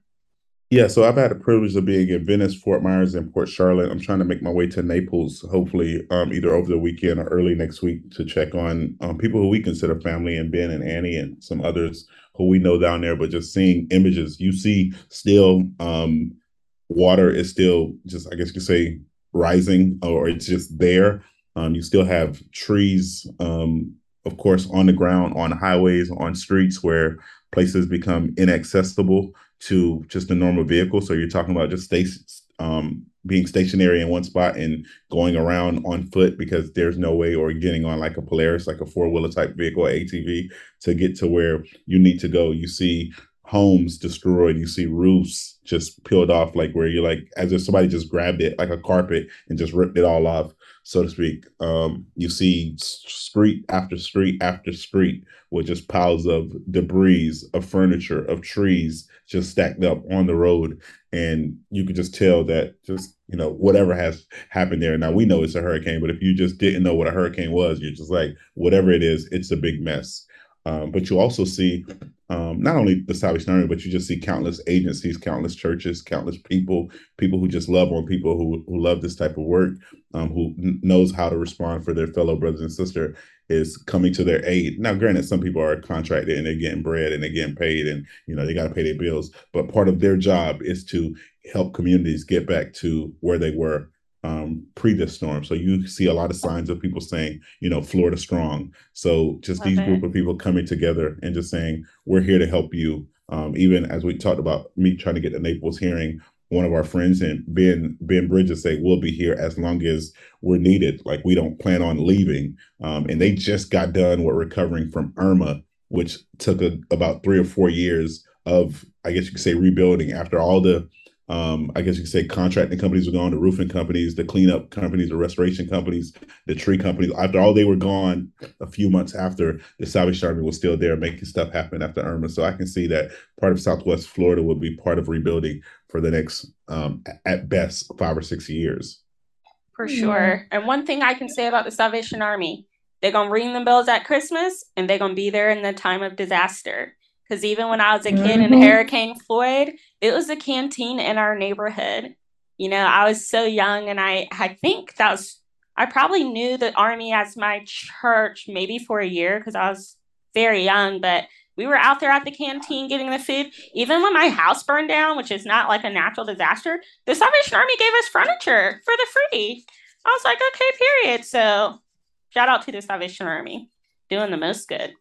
Yeah, so I've had the privilege of being in Venice, Fort Myers, and Port Charlotte. I'm trying to make my way to Naples, hopefully um, either over the weekend or early next week, to check on um, people who we consider family, and Ben and Annie and some others who we know down there. But just seeing images, you see still. Um, Water is still just, I guess you could say, rising, or it's just there. Um, you still have trees, um, of course, on the ground, on highways, on streets, where places become inaccessible to just a normal vehicle. So you're talking about just station, um, being stationary in one spot and going around on foot, because there's no way, or getting on like a Polaris, like a four-wheeler type vehicle, A T V, to get to where you need to go. You see homes destroyed, you see roofs just peeled off, like where you're like, as if somebody just grabbed it like a carpet and just ripped it all off, so to speak. Um, you see street after street after street with just piles of debris, of furniture, of trees just stacked up on the road. And you could just tell that just, you know, whatever has happened there. Now, we know it's a hurricane, but if you just didn't know what a hurricane was, you're just like, whatever it is, it's a big mess. Um, but you also see um, not only the Salvation Army, but you just see countless agencies, countless churches, countless people, people who just love on people who who love this type of work, um, who n- knows how to respond for their fellow brothers and sister, is coming to their aid. Now, granted, some people are contracted and they're getting bread and they're getting paid, and, you know, they got to pay their bills. But part of their job is to help communities get back to where they were Um, pre this storm. So you see a lot of signs of people saying, you know, Florida strong. So just Love these it. group of people coming together and just saying, we're here to help you. Um, even as we talked about me trying to get to Naples, hearing one of our friends and Ben Ben Bridges say, we'll be here as long as we're needed. Like, we don't plan on leaving. Um, and they just got done with recovering from Irma, which took a, about three or four years of, I guess you could say, rebuilding after all the Um, I guess you could say contracting companies were gone, the roofing companies, the cleanup companies, the restoration companies, the tree companies. After all, they were gone a few months after, the Salvation Army was still there making stuff happen after Irma. So I can see that part of Southwest Florida would be part of rebuilding for the next, um, at best, five or six years. For sure. And one thing I can say about the Salvation Army, they're going to ring the bells at Christmas and they're going to be there in the time of disaster. Because even when I was a kid in Hurricane Floyd, it was a canteen in our neighborhood. You know, I was so young, and I, I think that was, I probably knew the Army as my church maybe for a year because I was very young, but we were out there at the canteen getting the food. Even when my house burned down, which is not like a natural disaster, the Salvation Army gave us furniture for the free. I was like, okay, period. So shout out to the Salvation Army, doing the most good.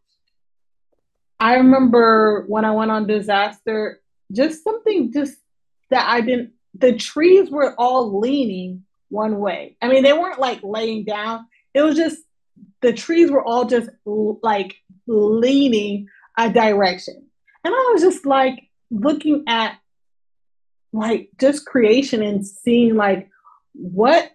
I remember when I went on disaster, just something just that I didn't, the trees were all leaning one way. I mean, they weren't like laying down. It was just, the trees were all just like leaning a direction. And I was just like looking at like just creation and seeing like what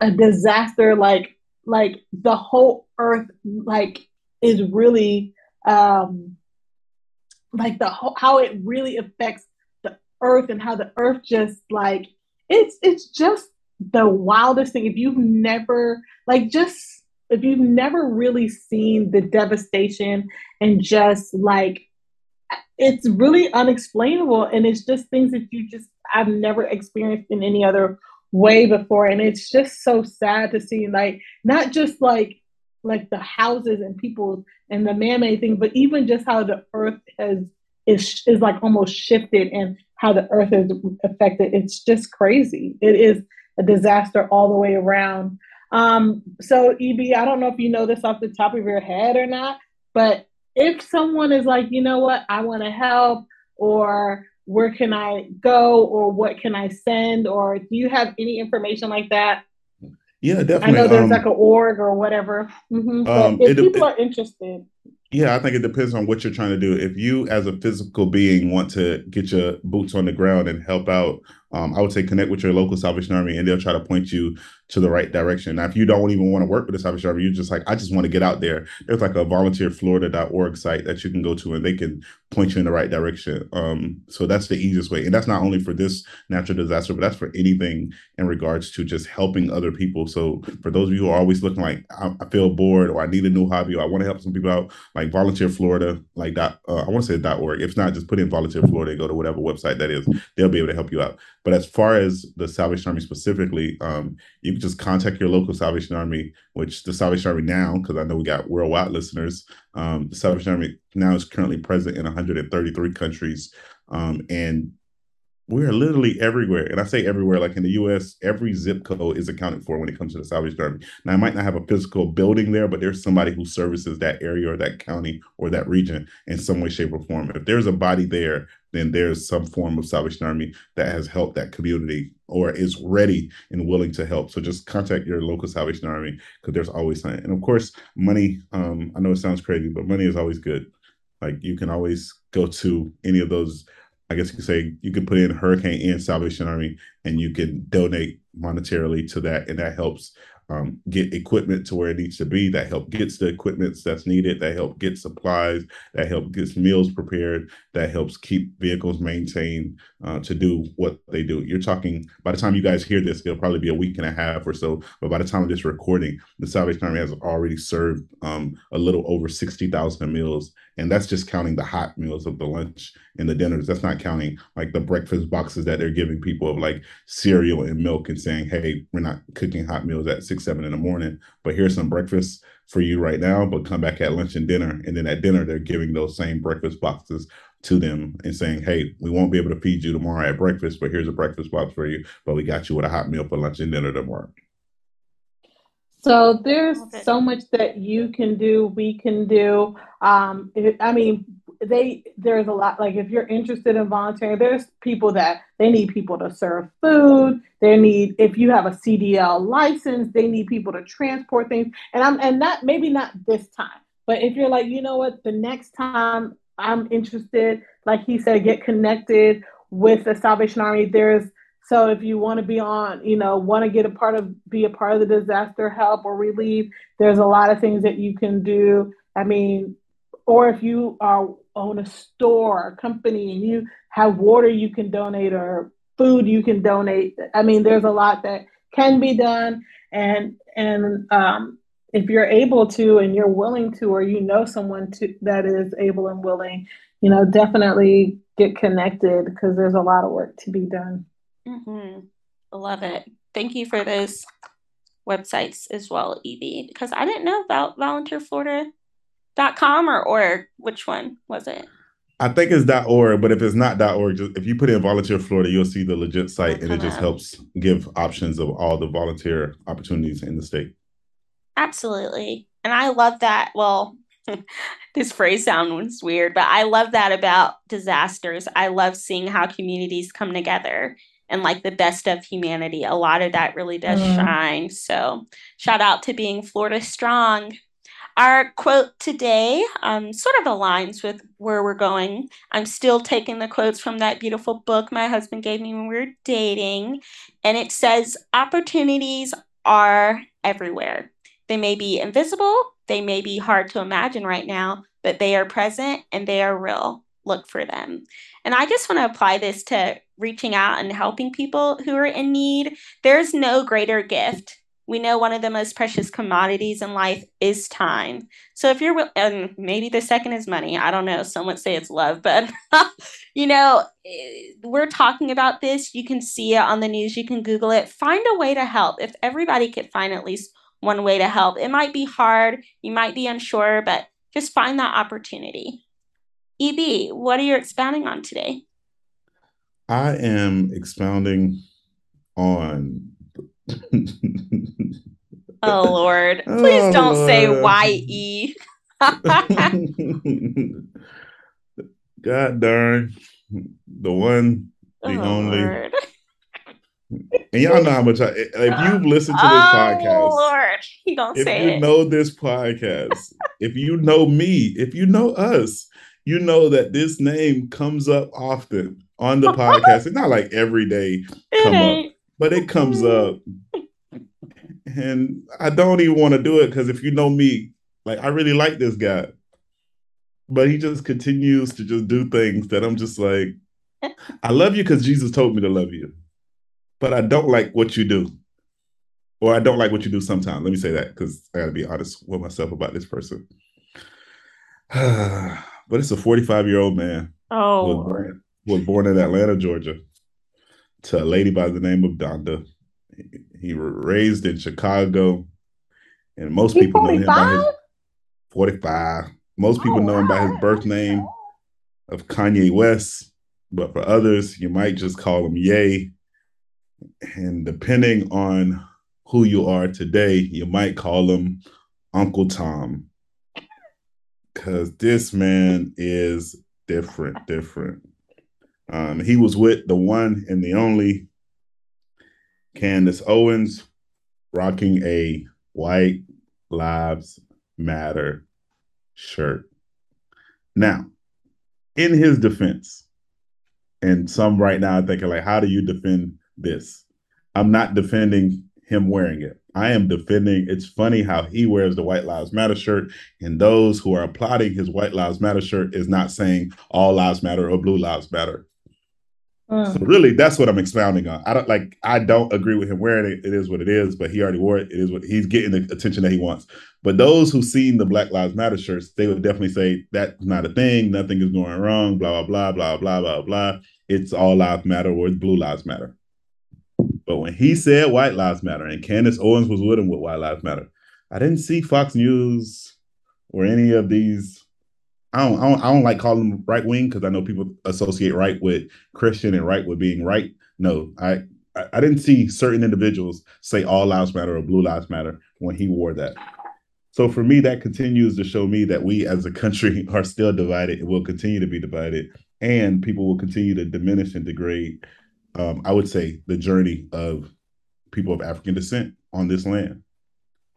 a disaster, like, like the whole earth, like is really, um, like the ho- how it really affects the earth and how the earth just like, it's it's just the wildest thing. If you've never like just if you've never really seen the devastation and just like, it's really unexplainable, and it's just things that you just, I've never experienced in any other way before. And it's just so sad to see like not just like like the houses and people and the man-made thing, but even just how the earth has, is is like almost shifted and how the earth is affected. It's just crazy. It is a disaster all the way around. Um, so E B, I don't know if you know this off the top of your head or not, but if someone is like, you know what, I want to help, or where can I go, or what can I send, or do you have any information like that? Yeah, definitely. I know there's um, like an org or whatever. Mm-hmm. Um, if it, people it, are interested. Yeah, I think it depends on what you're trying to do. If you as a physical being want to get your boots on the ground and help out, um, I would say connect with your local Salvation Army and they'll try to point you to the right direction. Now, if you don't even want to work with the Salvation Army, you're just like, I just want to get out there. There's like a volunteer florida dot org site that you can go to and they can point you in the right direction. Um, so that's the easiest way. And that's not only for this natural disaster, but that's for anything in regards to just helping other people. So for those of you who are always looking like, I, I feel bored, or I need a new hobby, or I want to help some people out, like Volunteer Florida, like dot, uh, I want to say dot .org. If not, just put in Volunteer Florida and go to whatever website that is. They'll be able to help you out. But as far as the Salvation Army specifically, um, you can just contact your local Salvation Army, which the Salvation Army now, because I know we got worldwide listeners, um, the Salvation Army now is currently present in one hundred thirty-three countries. Um, and we're literally everywhere. And I say everywhere, like in the U S, every zip code is accounted for when it comes to the Salvation Army. Now, I might not have a physical building there, but there's somebody who services that area or that county or that region in some way, shape, or form. If there's a body there, then there's some form of Salvation Army that has helped that community or is ready and willing to help. So just contact your local Salvation Army, because there's always something. And of course, money, um, I know it sounds crazy, but money is always good. Like you can always go to any of those, I guess you could say, you could put in Hurricane Ian Salvation Army and you can donate monetarily to that. And that helps um, get equipment to where it needs to be. That help gets the equipment that's needed. That help get supplies. That help gets meals prepared. That helps keep vehicles maintained uh, to do what they do. You're talking, by the time you guys hear this, it'll probably be a week and a half or so. But by the time of this recording, the Salvation Army has already served um, a little over sixty thousand meals. And that's just counting the hot meals of the lunch and the dinners. That's not counting like the breakfast boxes that they're giving people of like cereal and milk and saying, hey, we're not cooking hot meals at six, seven in the morning, but here's some breakfast for you right now, but come back at lunch and dinner. And then at dinner, they're giving those same breakfast boxes to them and saying, hey, we won't be able to feed you tomorrow at breakfast, but here's a breakfast box for you, but we got you with a hot meal for lunch and dinner tomorrow. So there's so much that you can do, we can do. Um, it, I mean, they there's a lot, like if you're interested in volunteering, there's people that they need people to serve food. They need, if you have a C D L license, they need people to transport things. And I'm and not, maybe not this time, but if you're like, you know what, the next time I'm interested, like he said, get connected with the Salvation Army. There's, so if you want to be on, you know, want to get a part of, be a part of the disaster help or relief, there's a lot of things that you can do. I mean, or if you are own a store or company and you have water you can donate or food you can donate. I mean, there's a lot that can be done. And, and um, if you're able to, and you're willing to, or you know someone to, that is able and willing, you know, definitely get connected because there's a lot of work to be done. Mm-hmm. Love it. Thank you for those websites as well, Evie, because I didn't know about volunteer florida dot com or org. Which one was it? I think it's .org, but if it's not .org, just, if you put in Volunteer Florida, you'll see the legit site, and it just helps give options of all the volunteer opportunities in the state. Absolutely. And I love that. Well, this phrase sounds weird, but I love that about disasters. I love seeing how communities come together and like the best of humanity. A lot of that really does mm. shine. So shout out to being Florida strong. Our quote today um, sort of aligns with where we're going. I'm still taking the quotes from that beautiful book my husband gave me when we were dating. And it says, opportunities are everywhere. They may be invisible. They may be hard to imagine right now, but they are present and they are real. Look for them. And I just want to apply this to reaching out and helping people who are in need. There's no greater gift. We know one of the most precious commodities in life is time. So if you're, and maybe the second is money. I don't know. Some would say it's love, but you know, we're talking about this. You can see it on the news. You can Google it. Find a way to help. If everybody could find at least one way to help, it might be hard. You might be unsure, but just find that opportunity. E B, what are you expounding on today? I am expounding on oh Lord, please oh, don't Lord. Say Y E. God darn, the one, the oh, only. Lord. And y'all know how much I, if you've listened to this oh, podcast, Lord. He don't if say you it. Know this podcast, if you know me, if you know us, you know that this name comes up often on the podcast. It's not like every day come up, but it comes up. And I don't even want to do it because if you know me, like I really like this guy. But he just continues to just do things that I'm just like, I love you because Jesus told me to love you. But I don't like what you do. Or I don't like what you do sometimes. Let me say that because I got to be honest with myself about this person. But it's a forty-five-year-old man. Oh, was born, was born in Atlanta, Georgia, to a lady by the name of Donda. He was raised in Chicago, and most He's people forty-five? Know him by his forty-five. Most people oh, know him by his birth name of Kanye West, but for others, you might just call him Ye. And depending on who you are today, you might call him Uncle Tom, because this man is different, different. Um, he was with the one and the only Candace Owens, rocking a White Lives Matter shirt. Now, in his defense, and some right now are thinking like, how do you defend this? I'm not defending him wearing it. I am defending, it's funny how he wears the White Lives Matter shirt, and those who are applauding his White Lives Matter shirt is not saying all lives matter or blue lives matter. So really, that's what I'm expounding on. I don't like. I don't agree with him wearing it. It is what it is. But he already wore it. It is what he's getting the attention that he wants. But those who've seen the Black Lives Matter shirts, they would definitely say that's not a thing. Nothing is going wrong. Blah blah blah blah blah blah. It's all lives matter or it's blue lives matter. But when he said White Lives Matter and Candace Owens was with him with White Lives Matter, I didn't see Fox News or any of these. I don't, I don't I don't like calling them right wing because I know people associate right with Christian and right with being right. No, I, I, I didn't see certain individuals say all lives matter or blue lives matter when he wore that. So for me, that continues to show me that we as a country are still divided and will continue to be divided. And people will continue to diminish and degrade, um, I would say, the journey of people of African descent on this land.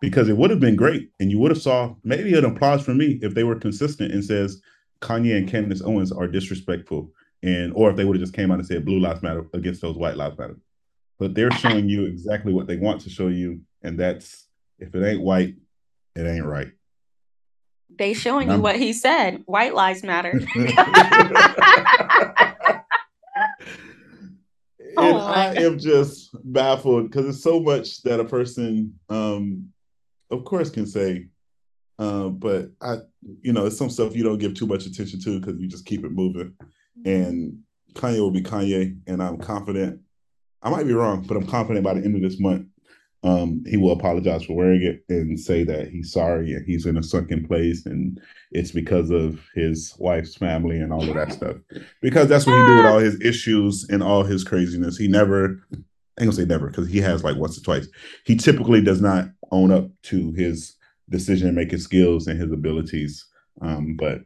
Because it would have been great, and you would have saw maybe an applause from me if they were consistent and says Kanye and Candace Owens are disrespectful And or if they would have just came out and said blue lives matter against those white lives matter. But they're showing you exactly what they want to show you. And that's, if it ain't white, it ain't right. They showing I'm, you what he said. White lives matter. And oh I am just baffled because it's so much that a person, um, of course, can say. Uh, but, I, you know, it's some stuff you don't give too much attention to because you just keep it moving. And Kanye will be Kanye. And I'm confident. I might be wrong, but I'm confident by the end of this month, um, he will apologize for wearing it and say that he's sorry and he's in a sunken place. And it's because of his wife's family and all of that stuff, because that's what he do with all his issues and all his craziness. He never, I ain't gonna say never, because he has like once or twice. He typically does not own up to his decision making skills and his abilities. Um, but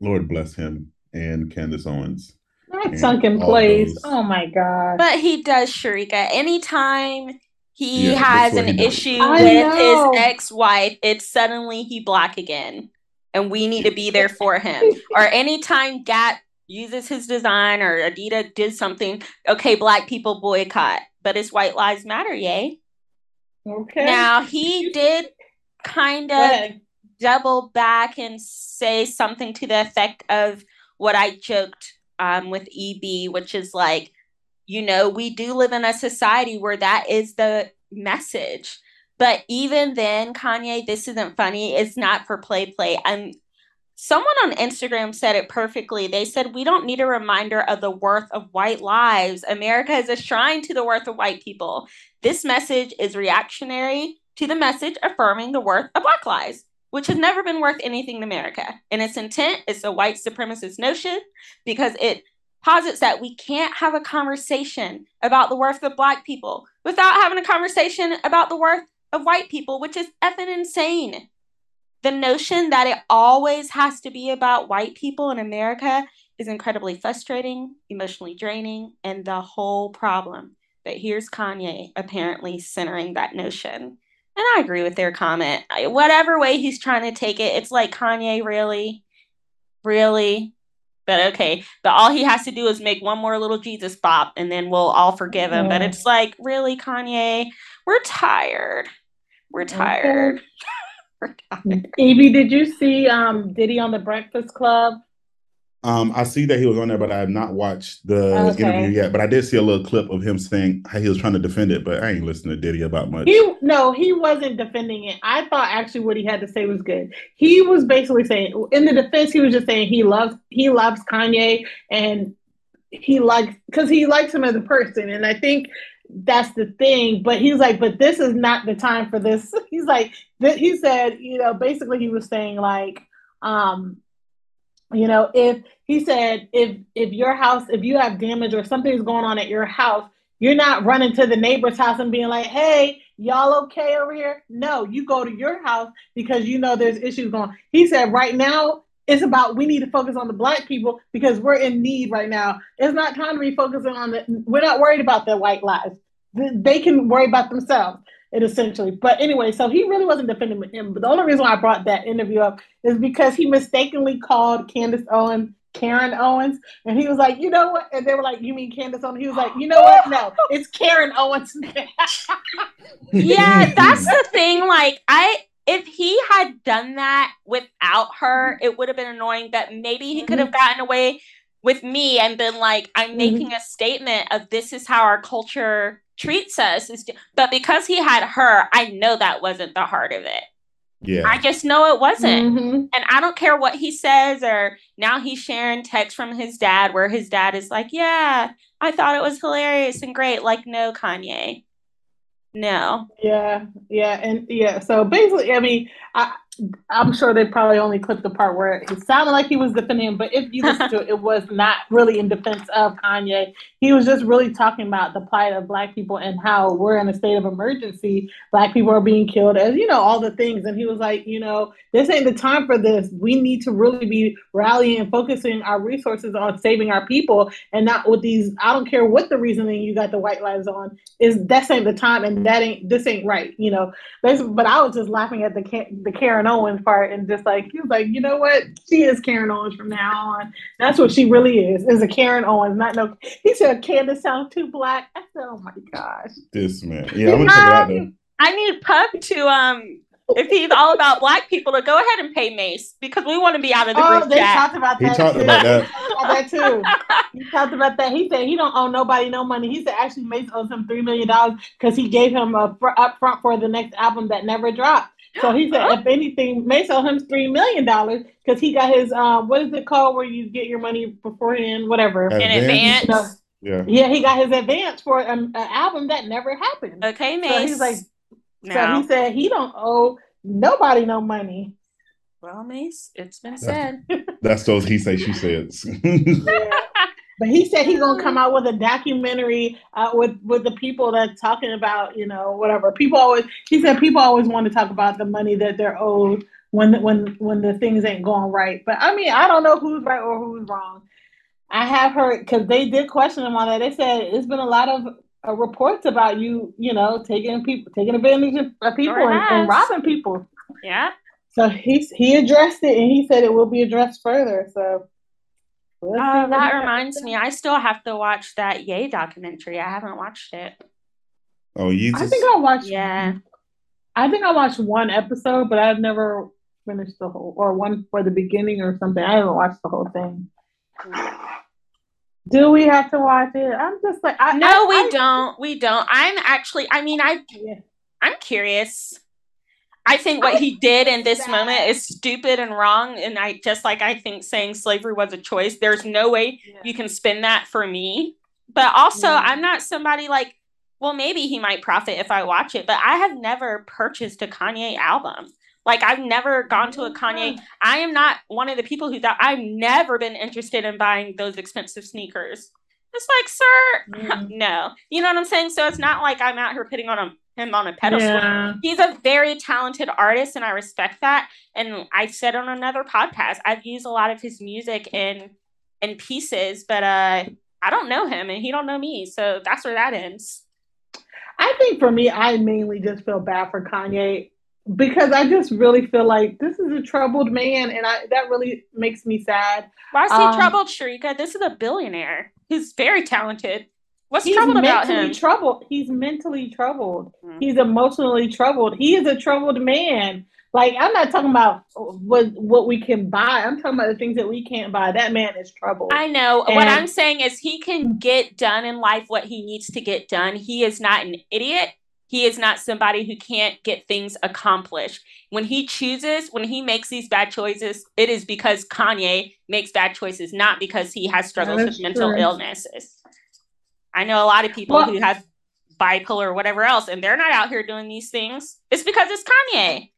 Lord bless him and Candace Owens. That sunken place. Those. Oh my God. But he does, Sharika. Anytime he yeah, has an he issue I with know. his ex-wife, it's suddenly he black again. And we need to be there for him. Or anytime Gap uses his design or Adidas did something, okay, black people boycott. But it's white lives matter, yay. Okay. Now he did kind of double back and say something to the effect of what I joked Um, with E B, which is like, you know, we do live in a society where that is the message. But even then, Kanye, this isn't funny. It's not for play play. And someone on Instagram said it perfectly. They said, we don't need a reminder of the worth of white lives. America is a shrine to the worth of white people. This message is reactionary to the message affirming the worth of black lives, which has never been worth anything to America. And its intent is a white supremacist notion because it posits that we can't have a conversation about the worth of black people without having a conversation about the worth of white people, which is effing insane. The notion that it always has to be about white people in America is incredibly frustrating, emotionally draining, and the whole problem. But here's Kanye apparently centering that notion. And I agree with their comment. I, whatever way he's trying to take it, it's like, Kanye, really? Really? But okay. But all he has to do is make one more little Jesus bop and then we'll all forgive him. Yeah. But it's like, really, Kanye? We're tired. We're tired. Okay. We're tired. Evie, did you see um, Diddy on The Breakfast Club? Um, I see that he was on there, but I have not watched the okay. interview yet. But I did see a little clip of him saying how he was trying to defend it, but I ain't listening to Diddy about much. He, no, he wasn't defending it. I thought actually what he had to say was good. He was basically saying, in the defense, he was just saying he loves he loves Kanye and he likes, because he likes him as a person. And I think that's the thing. But he's like, but this is not the time for this. He's like, th- he said, you know, basically he was saying like, um, you know, if he said, if if your house, if you have damage or something's going on at your house, you're not running to the neighbor's house and being like, hey, y'all okay over here? No, you go to your house because you know there's issues going on. He said right now, it's about we need to focus on the black people because we're in need right now. It's not time to be focusing on the, we're not worried about their white lives. They can worry about themselves. It essentially, but anyway, so he really wasn't defending him. But the only reason why I brought that interview up is because he mistakenly called Candace Owens Karen Owens, and he was like, you know what? And they were like, you mean Candace Owens? He was like, you know what? No, it's Karen Owens. Yeah, that's the thing. Like, I if he had done that without her, it would have been annoying. But maybe he could have gotten away with me and been like, I'm making mm-hmm. a statement of this is how our culture treats us, but because he had her, I know that wasn't the heart of it. Yeah, I just know it wasn't. Mm-hmm. And I don't care what he says, or now he's sharing texts from his dad where his dad is like, yeah, I thought it was hilarious and great. Like, no, Kanye. No. Yeah, yeah, and yeah. So basically, I mean, I, I'm sure they probably only clipped the part where it sounded like he was defending him, but if you listen to it, it was not really in defense of Kanye. He was just really talking about the plight of black people and how we're in a state of emergency. Black people are being killed, as you know, all the things. And he was like, you know, this ain't the time for this. We need to really be rallying and focusing our resources on saving our people and not with these, I don't care what the reasoning you got the white lives on is, this ain't the time and that ain't, this ain't right, you know. But I was just laughing at the, the Karen Karen Owens part, and just like, he was like, you know what? She is Karen Owens from now on. That's what she really is, is a Karen Owens, not no, he said, Candace sounds too black. I said, oh my gosh. This man. Yeah, I'm gonna check it out though. I need Pup to, um, if he's all about black people, to go ahead and pay Mase, because we want to be out of the oh, group they chat. Talked about that. He talked too. about that. He talked about that too. He talked about that. He said he don't owe nobody no money. He said actually Mase owes him three million dollars because he gave him a fr- upfront for the next album that never dropped. So he said, if anything, Mase owes him three million dollars because he got his, uh, what is it called where you get your money beforehand, whatever. In advance. So, yeah. yeah, he got his advance for an, an album that never happened. Okay, Mase. So he's like, now. So he said he don't owe nobody no money. Well, Mase, it's been that's, said. That's those he say, she says. Yeah. But he said he's gonna come out with a documentary uh, with with the people that's talking about, you know, whatever. People always, he said people always want to talk about the money that they're owed when when when the things ain't going right. But I mean, I don't know who's right or who's wrong. I have heard, because they did question him on that. They said it's been a lot of Uh, reports about you, you know, taking people, taking advantage of people sure and, and robbing people. Yeah. So he he addressed it, and he said it will be addressed further. So. Oh, uh, that reminds happens. me. I still have to watch that Ye documentary. I haven't watched it. Oh, you? Just... I think I watched. Yeah. I think I watched one episode, but I've never finished the whole, or one for the beginning or something. I haven't watched the whole thing. Yeah. Do we have to watch it? I'm just like, I, no, I, we I, don't. We don't. I'm actually, I mean, I, yeah. I'm curious. I think what I he did in this that. moment is stupid and wrong. And I just like, I think saying slavery was a choice. There's no way yeah. you can spin that for me. But also yeah. I'm not somebody like, well, maybe he might profit if I watch it, but I have never purchased a Kanye album. Like, I've never gone to a Kanye. I am not one of the people who thought, I've never been interested in buying those expensive sneakers. It's like, sir, mm. no. You know what I'm saying? So it's not like I'm out here putting on a, him on a pedestal. Yeah. He's a very talented artist, and I respect that. And I said on another podcast, I've used a lot of his music in, in pieces, but uh, I don't know him, and he don't know me. So that's where that ends. I think for me, I mainly just feel bad for Kanye, because I just really feel like this is a troubled man, and I that really makes me sad. Why is he um, troubled, Sharika? This is a billionaire. He's very talented. What's troubled about him? Troubled. He's mentally troubled. Mm-hmm. He's emotionally troubled. He is a troubled man. Like, I'm not talking about what what we can buy. I'm talking about the things that we can't buy. That man is troubled. I know. And what I'm saying is he can get done in life what he needs to get done. He is not an idiot. He is not somebody who can't get things accomplished. When he chooses, when he makes these bad choices, it is because Kanye makes bad choices, not because he has struggles with mental true. illnesses. I know a lot of people well, who have bipolar or whatever else, and they're not out here doing these things. It's because it's Kanye.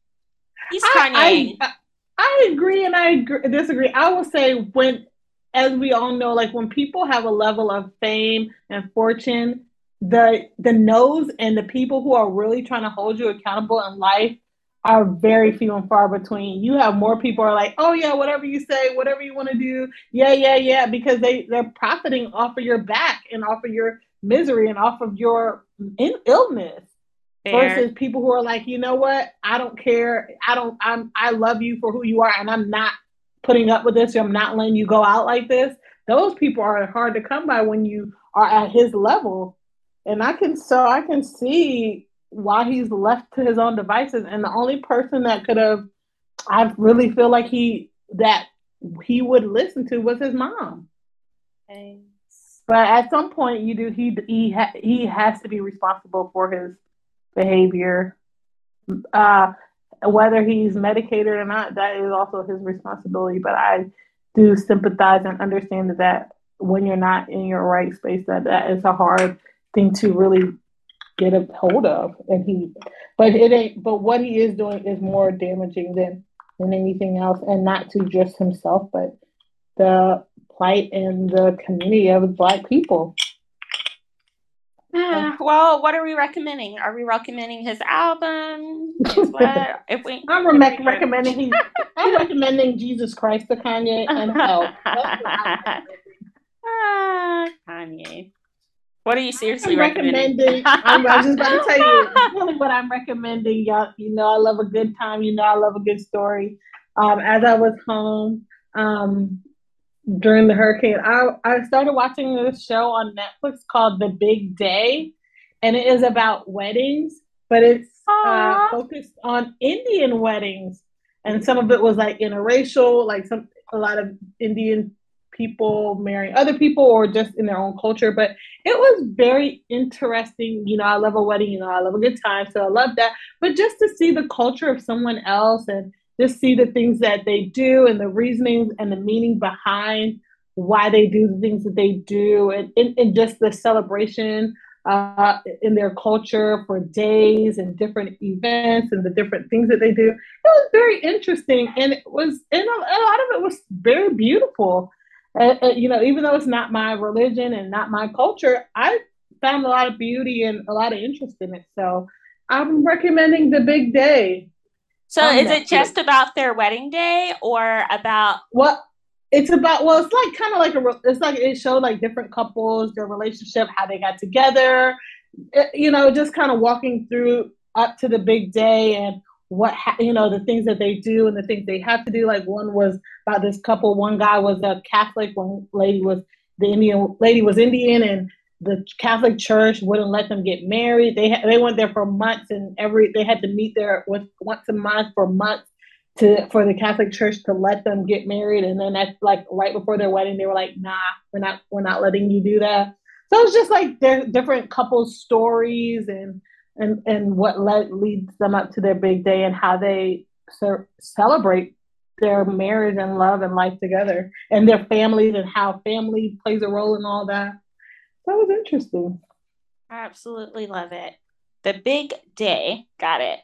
He's I, Kanye. I, I agree, and I agree, disagree. I will say when, as we all know, like when people have a level of fame and fortune, the the no's and the people who are really trying to hold you accountable in life are very few and far between. You have more people are like, oh yeah, whatever you say, whatever you want to do, yeah, yeah, yeah, because they, they're profiting off of your back and off of your misery and off of your in- illness. Fair. Versus people who are like, you know what, I don't care. I don't, I'm, I love you for who you are, and I'm not putting up with this. I'm not letting you go out like this. Those people are hard to come by when you are at his level. And I can so I can see why he's left to his own devices. And the only person that could have, I really feel like he that he would listen to was his mom. Thanks. But at some point, you do he he ha, he has to be responsible for his behavior, uh, whether he's medicated or not. That is also his responsibility. But I do sympathize and understand that, that when you're not in your right space, that that is a hard thing to really get a hold of, and he, but it ain't. But what he is doing is more damaging than than anything else, and not to just himself, but the plight and the community of Black people. Uh, well, what are we recommending? Are we recommending his album? What, if we, I'm re- we recommending. He, I'm recommending Jesus Christ to Kanye and Help. That's what I'm recommending. Uh, Kanye. What are you seriously I'm recommending? recommending I'm, I was just about to tell you really what I'm recommending. Y'all, you know, I love a good time. You know, I love a good story. Um, as I was home um, during the hurricane, I, I started watching this show on Netflix called The Big Day. And it is about weddings, but it's uh, focused on Indian weddings. And some of it was like interracial, like some a lot of Indian people marrying other people or just in their own culture. But it was very interesting. You know, I love a wedding, you know, I love a good time. So I love that. But just to see the culture of someone else and just see the things that they do and the reasonings and the meaning behind why they do the things that they do and, and, and just the celebration uh, in their culture for days and different events and the different things that they do. It was very interesting. And it was, and a, a lot of it was very beautiful. Uh, uh, you know, even though it's not my religion and not my culture, I found a lot of beauty and a lot of interest in it. So I'm recommending The Big Day. So is it just about their wedding day or about what it's about? Well, it's like kind of like a it's like it showed like different couples, their relationship, how they got together, it, you know, just kind of walking through up to the big day and what, ha- you know, the things that they do and the things they have to do. Like one was about this couple. One guy was a Catholic. One lady was the Indian lady was Indian and the Catholic Church wouldn't let them get married. They ha- they went there for months, and every they had to meet there with, once a month for months to for the Catholic Church to let them get married. And then that's like right before their wedding, they were like, "Nah, we're not we're not letting you do that." So it's just like their different couples' stories and and and what led leads them up to their big day and how they ser- celebrate their marriage and love and life together and their families and how family plays a role in all that. That was interesting. I absolutely love it. The Big Day. Got it.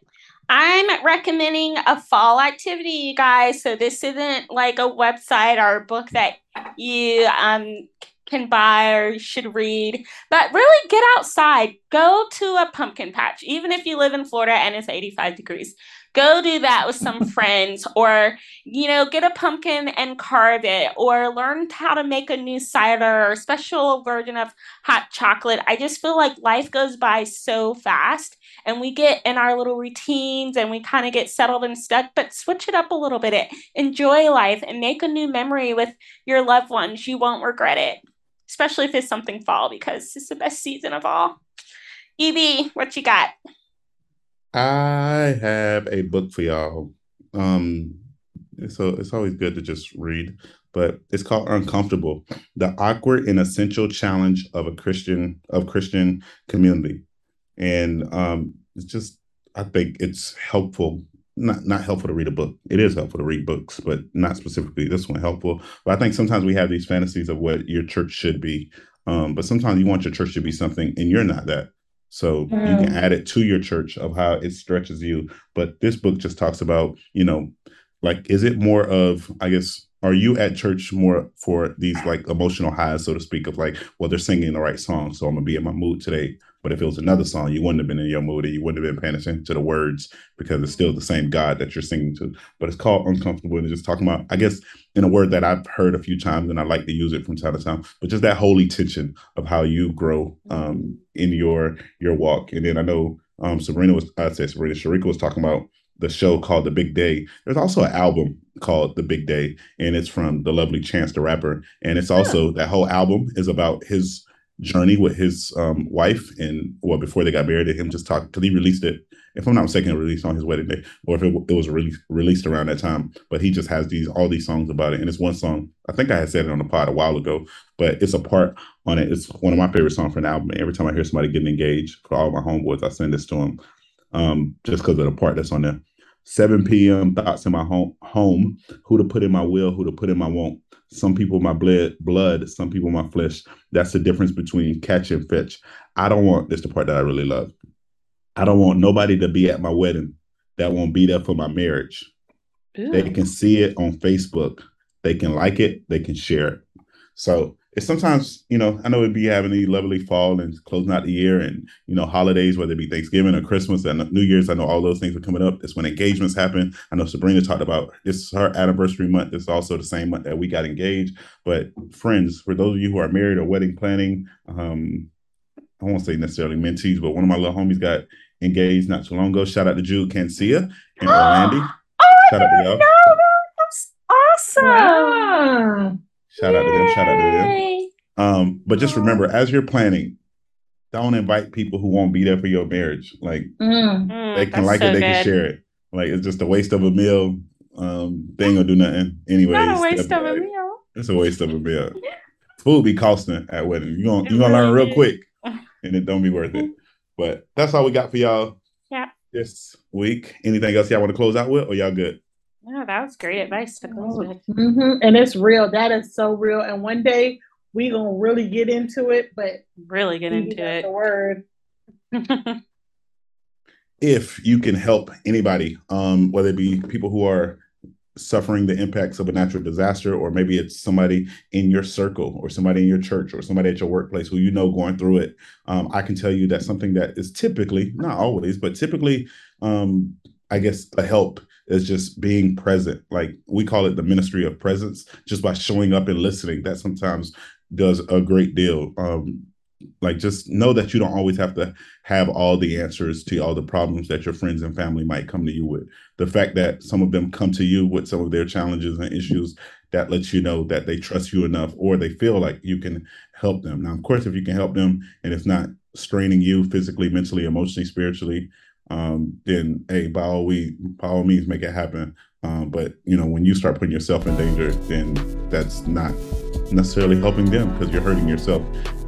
I'm recommending a fall activity, you guys. So this isn't like a website or a book that you um, can buy or you should read. But really get outside. Go to a pumpkin patch. Even if you live in Florida and it's eighty-five degrees. Go do that with some friends or, you know, get a pumpkin and carve it or learn how to make a new cider or special version of hot chocolate. I just feel like life goes by so fast and we get in our little routines and we kind of get settled and stuck, but switch it up a little bit. Enjoy life and make a new memory with your loved ones. You won't regret it, especially if it's something fall because it's the best season of all. Evie, what you got? I have a book for y'all. Um, so it's always good to just read, but it's called Uncomfortable, The Awkward and Essential Challenge of a Christian of Christian Community. And um, it's just, I think it's helpful, not, not helpful to read a book. It is helpful to read books, but not specifically this one helpful. But I think sometimes we have these fantasies of what your church should be. Um, but sometimes you want your church to be something and you're not that. So mm. you can add it to your church of how it stretches you. But this book just talks about, you know, like, is it more of, I guess, are you at church more for these like emotional highs, so to speak, of like, well, they're singing the right song, so I'm going to be in my mood today. But if it was another song, you wouldn't have been in your mood and you wouldn't have been paying attention to the words because it's still the same God that you're singing to. But it's called Uncomfortable. And it's just talking about, I guess, in a word that I've heard a few times and I like to use it from time to time, but just that holy tension of how you grow um, in your your walk. And then I know um, Sabrina was, I said Sabrina, Sharika was talking about the show called The Big Day. There's also an album called The Big Day, and it's from the lovely Chance the Rapper. And it's also, yeah. that whole album is about his journey with his um, wife and, well, before they got married, and him just talking, because he released it, if I'm not mistaken, it released on his wedding day, or if it, it was re- released around that time. But he just has these all these songs about it. And it's one song, I think I had said it on the pod a while ago, but it's a part on it. It's one of my favorite songs for an album. Every time I hear somebody getting engaged, for all my homeboys, I send this to them um, just because of the part that's on there. seven p.m. thoughts in my home, home, who to put in my will, who to put in my won't. Some people my blood, blood, some people my flesh. That's the difference between catch and fetch. I don't want, this is the part that I really love. I don't want nobody to be at my wedding that won't be there for my marriage. Ew. They can see it on Facebook. They can like it. They can share it. So it's sometimes, you know, I know it'd be having a lovely fall and closing out the year and, you know, holidays, whether it be Thanksgiving or Christmas and New Year's. I know all those things are coming up. It's when engagements happen. I know Sabrina talked about this is her anniversary month. It's also the same month that we got engaged. But friends, for those of you who are married or wedding planning, um, I won't say necessarily mentees, but one of my little homies got engaged not too long ago. Shout out to Jude Cancia in Orlando. Oh, shout I out to y'all. Know. That's awesome. Wow. Shout Yay. out to them. Shout out to them. Um, but just remember, as you're planning, don't invite people who won't be there for your marriage. Like mm, they can like so it, they good. can share it. Like it's just a waste of a meal. Um, thing or do nothing. Anyways, not a waste of a meal. It's a waste of a meal. Food be costing at weddings. You gonna you gonna learn real quick, and it don't be worth it. But that's all we got for y'all. Yeah. This week, anything else y'all want to close out with, or y'all good? No, that was great advice to close with. Mm-hmm. And it's real. That is so real. And one day we gonna really get into it, but really get into it. The word. If you can help anybody, um, whether it be people who are suffering the impacts of a natural disaster, or maybe it's somebody in your circle or somebody in your church or somebody at your workplace who you know going through it, um, I can tell you that something that is typically, not always, but typically, um, I guess a help is just being present. Like we call it the ministry of presence, just by showing up and listening. That sometimes does a great deal. Um, Like, just know that you don't always have to have all the answers to all the problems that your friends and family might come to you with. The fact that some of them come to you with some of their challenges and issues, that lets you know that they trust you enough, or they feel like you can help them. Now, of course, if you can help them and it's not straining you physically, mentally, emotionally, spiritually, um, then, hey, by all, we, by all means, make it happen. Um, but, you know, when you start putting yourself in danger, then that's not necessarily helping them, because you're hurting yourself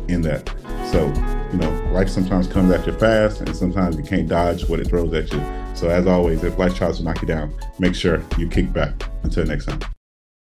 in that. So, you know, life sometimes comes at you fast, and sometimes you can't dodge what it throws at you. So as always, if life tries to knock you down, make sure you kick back. Until next time.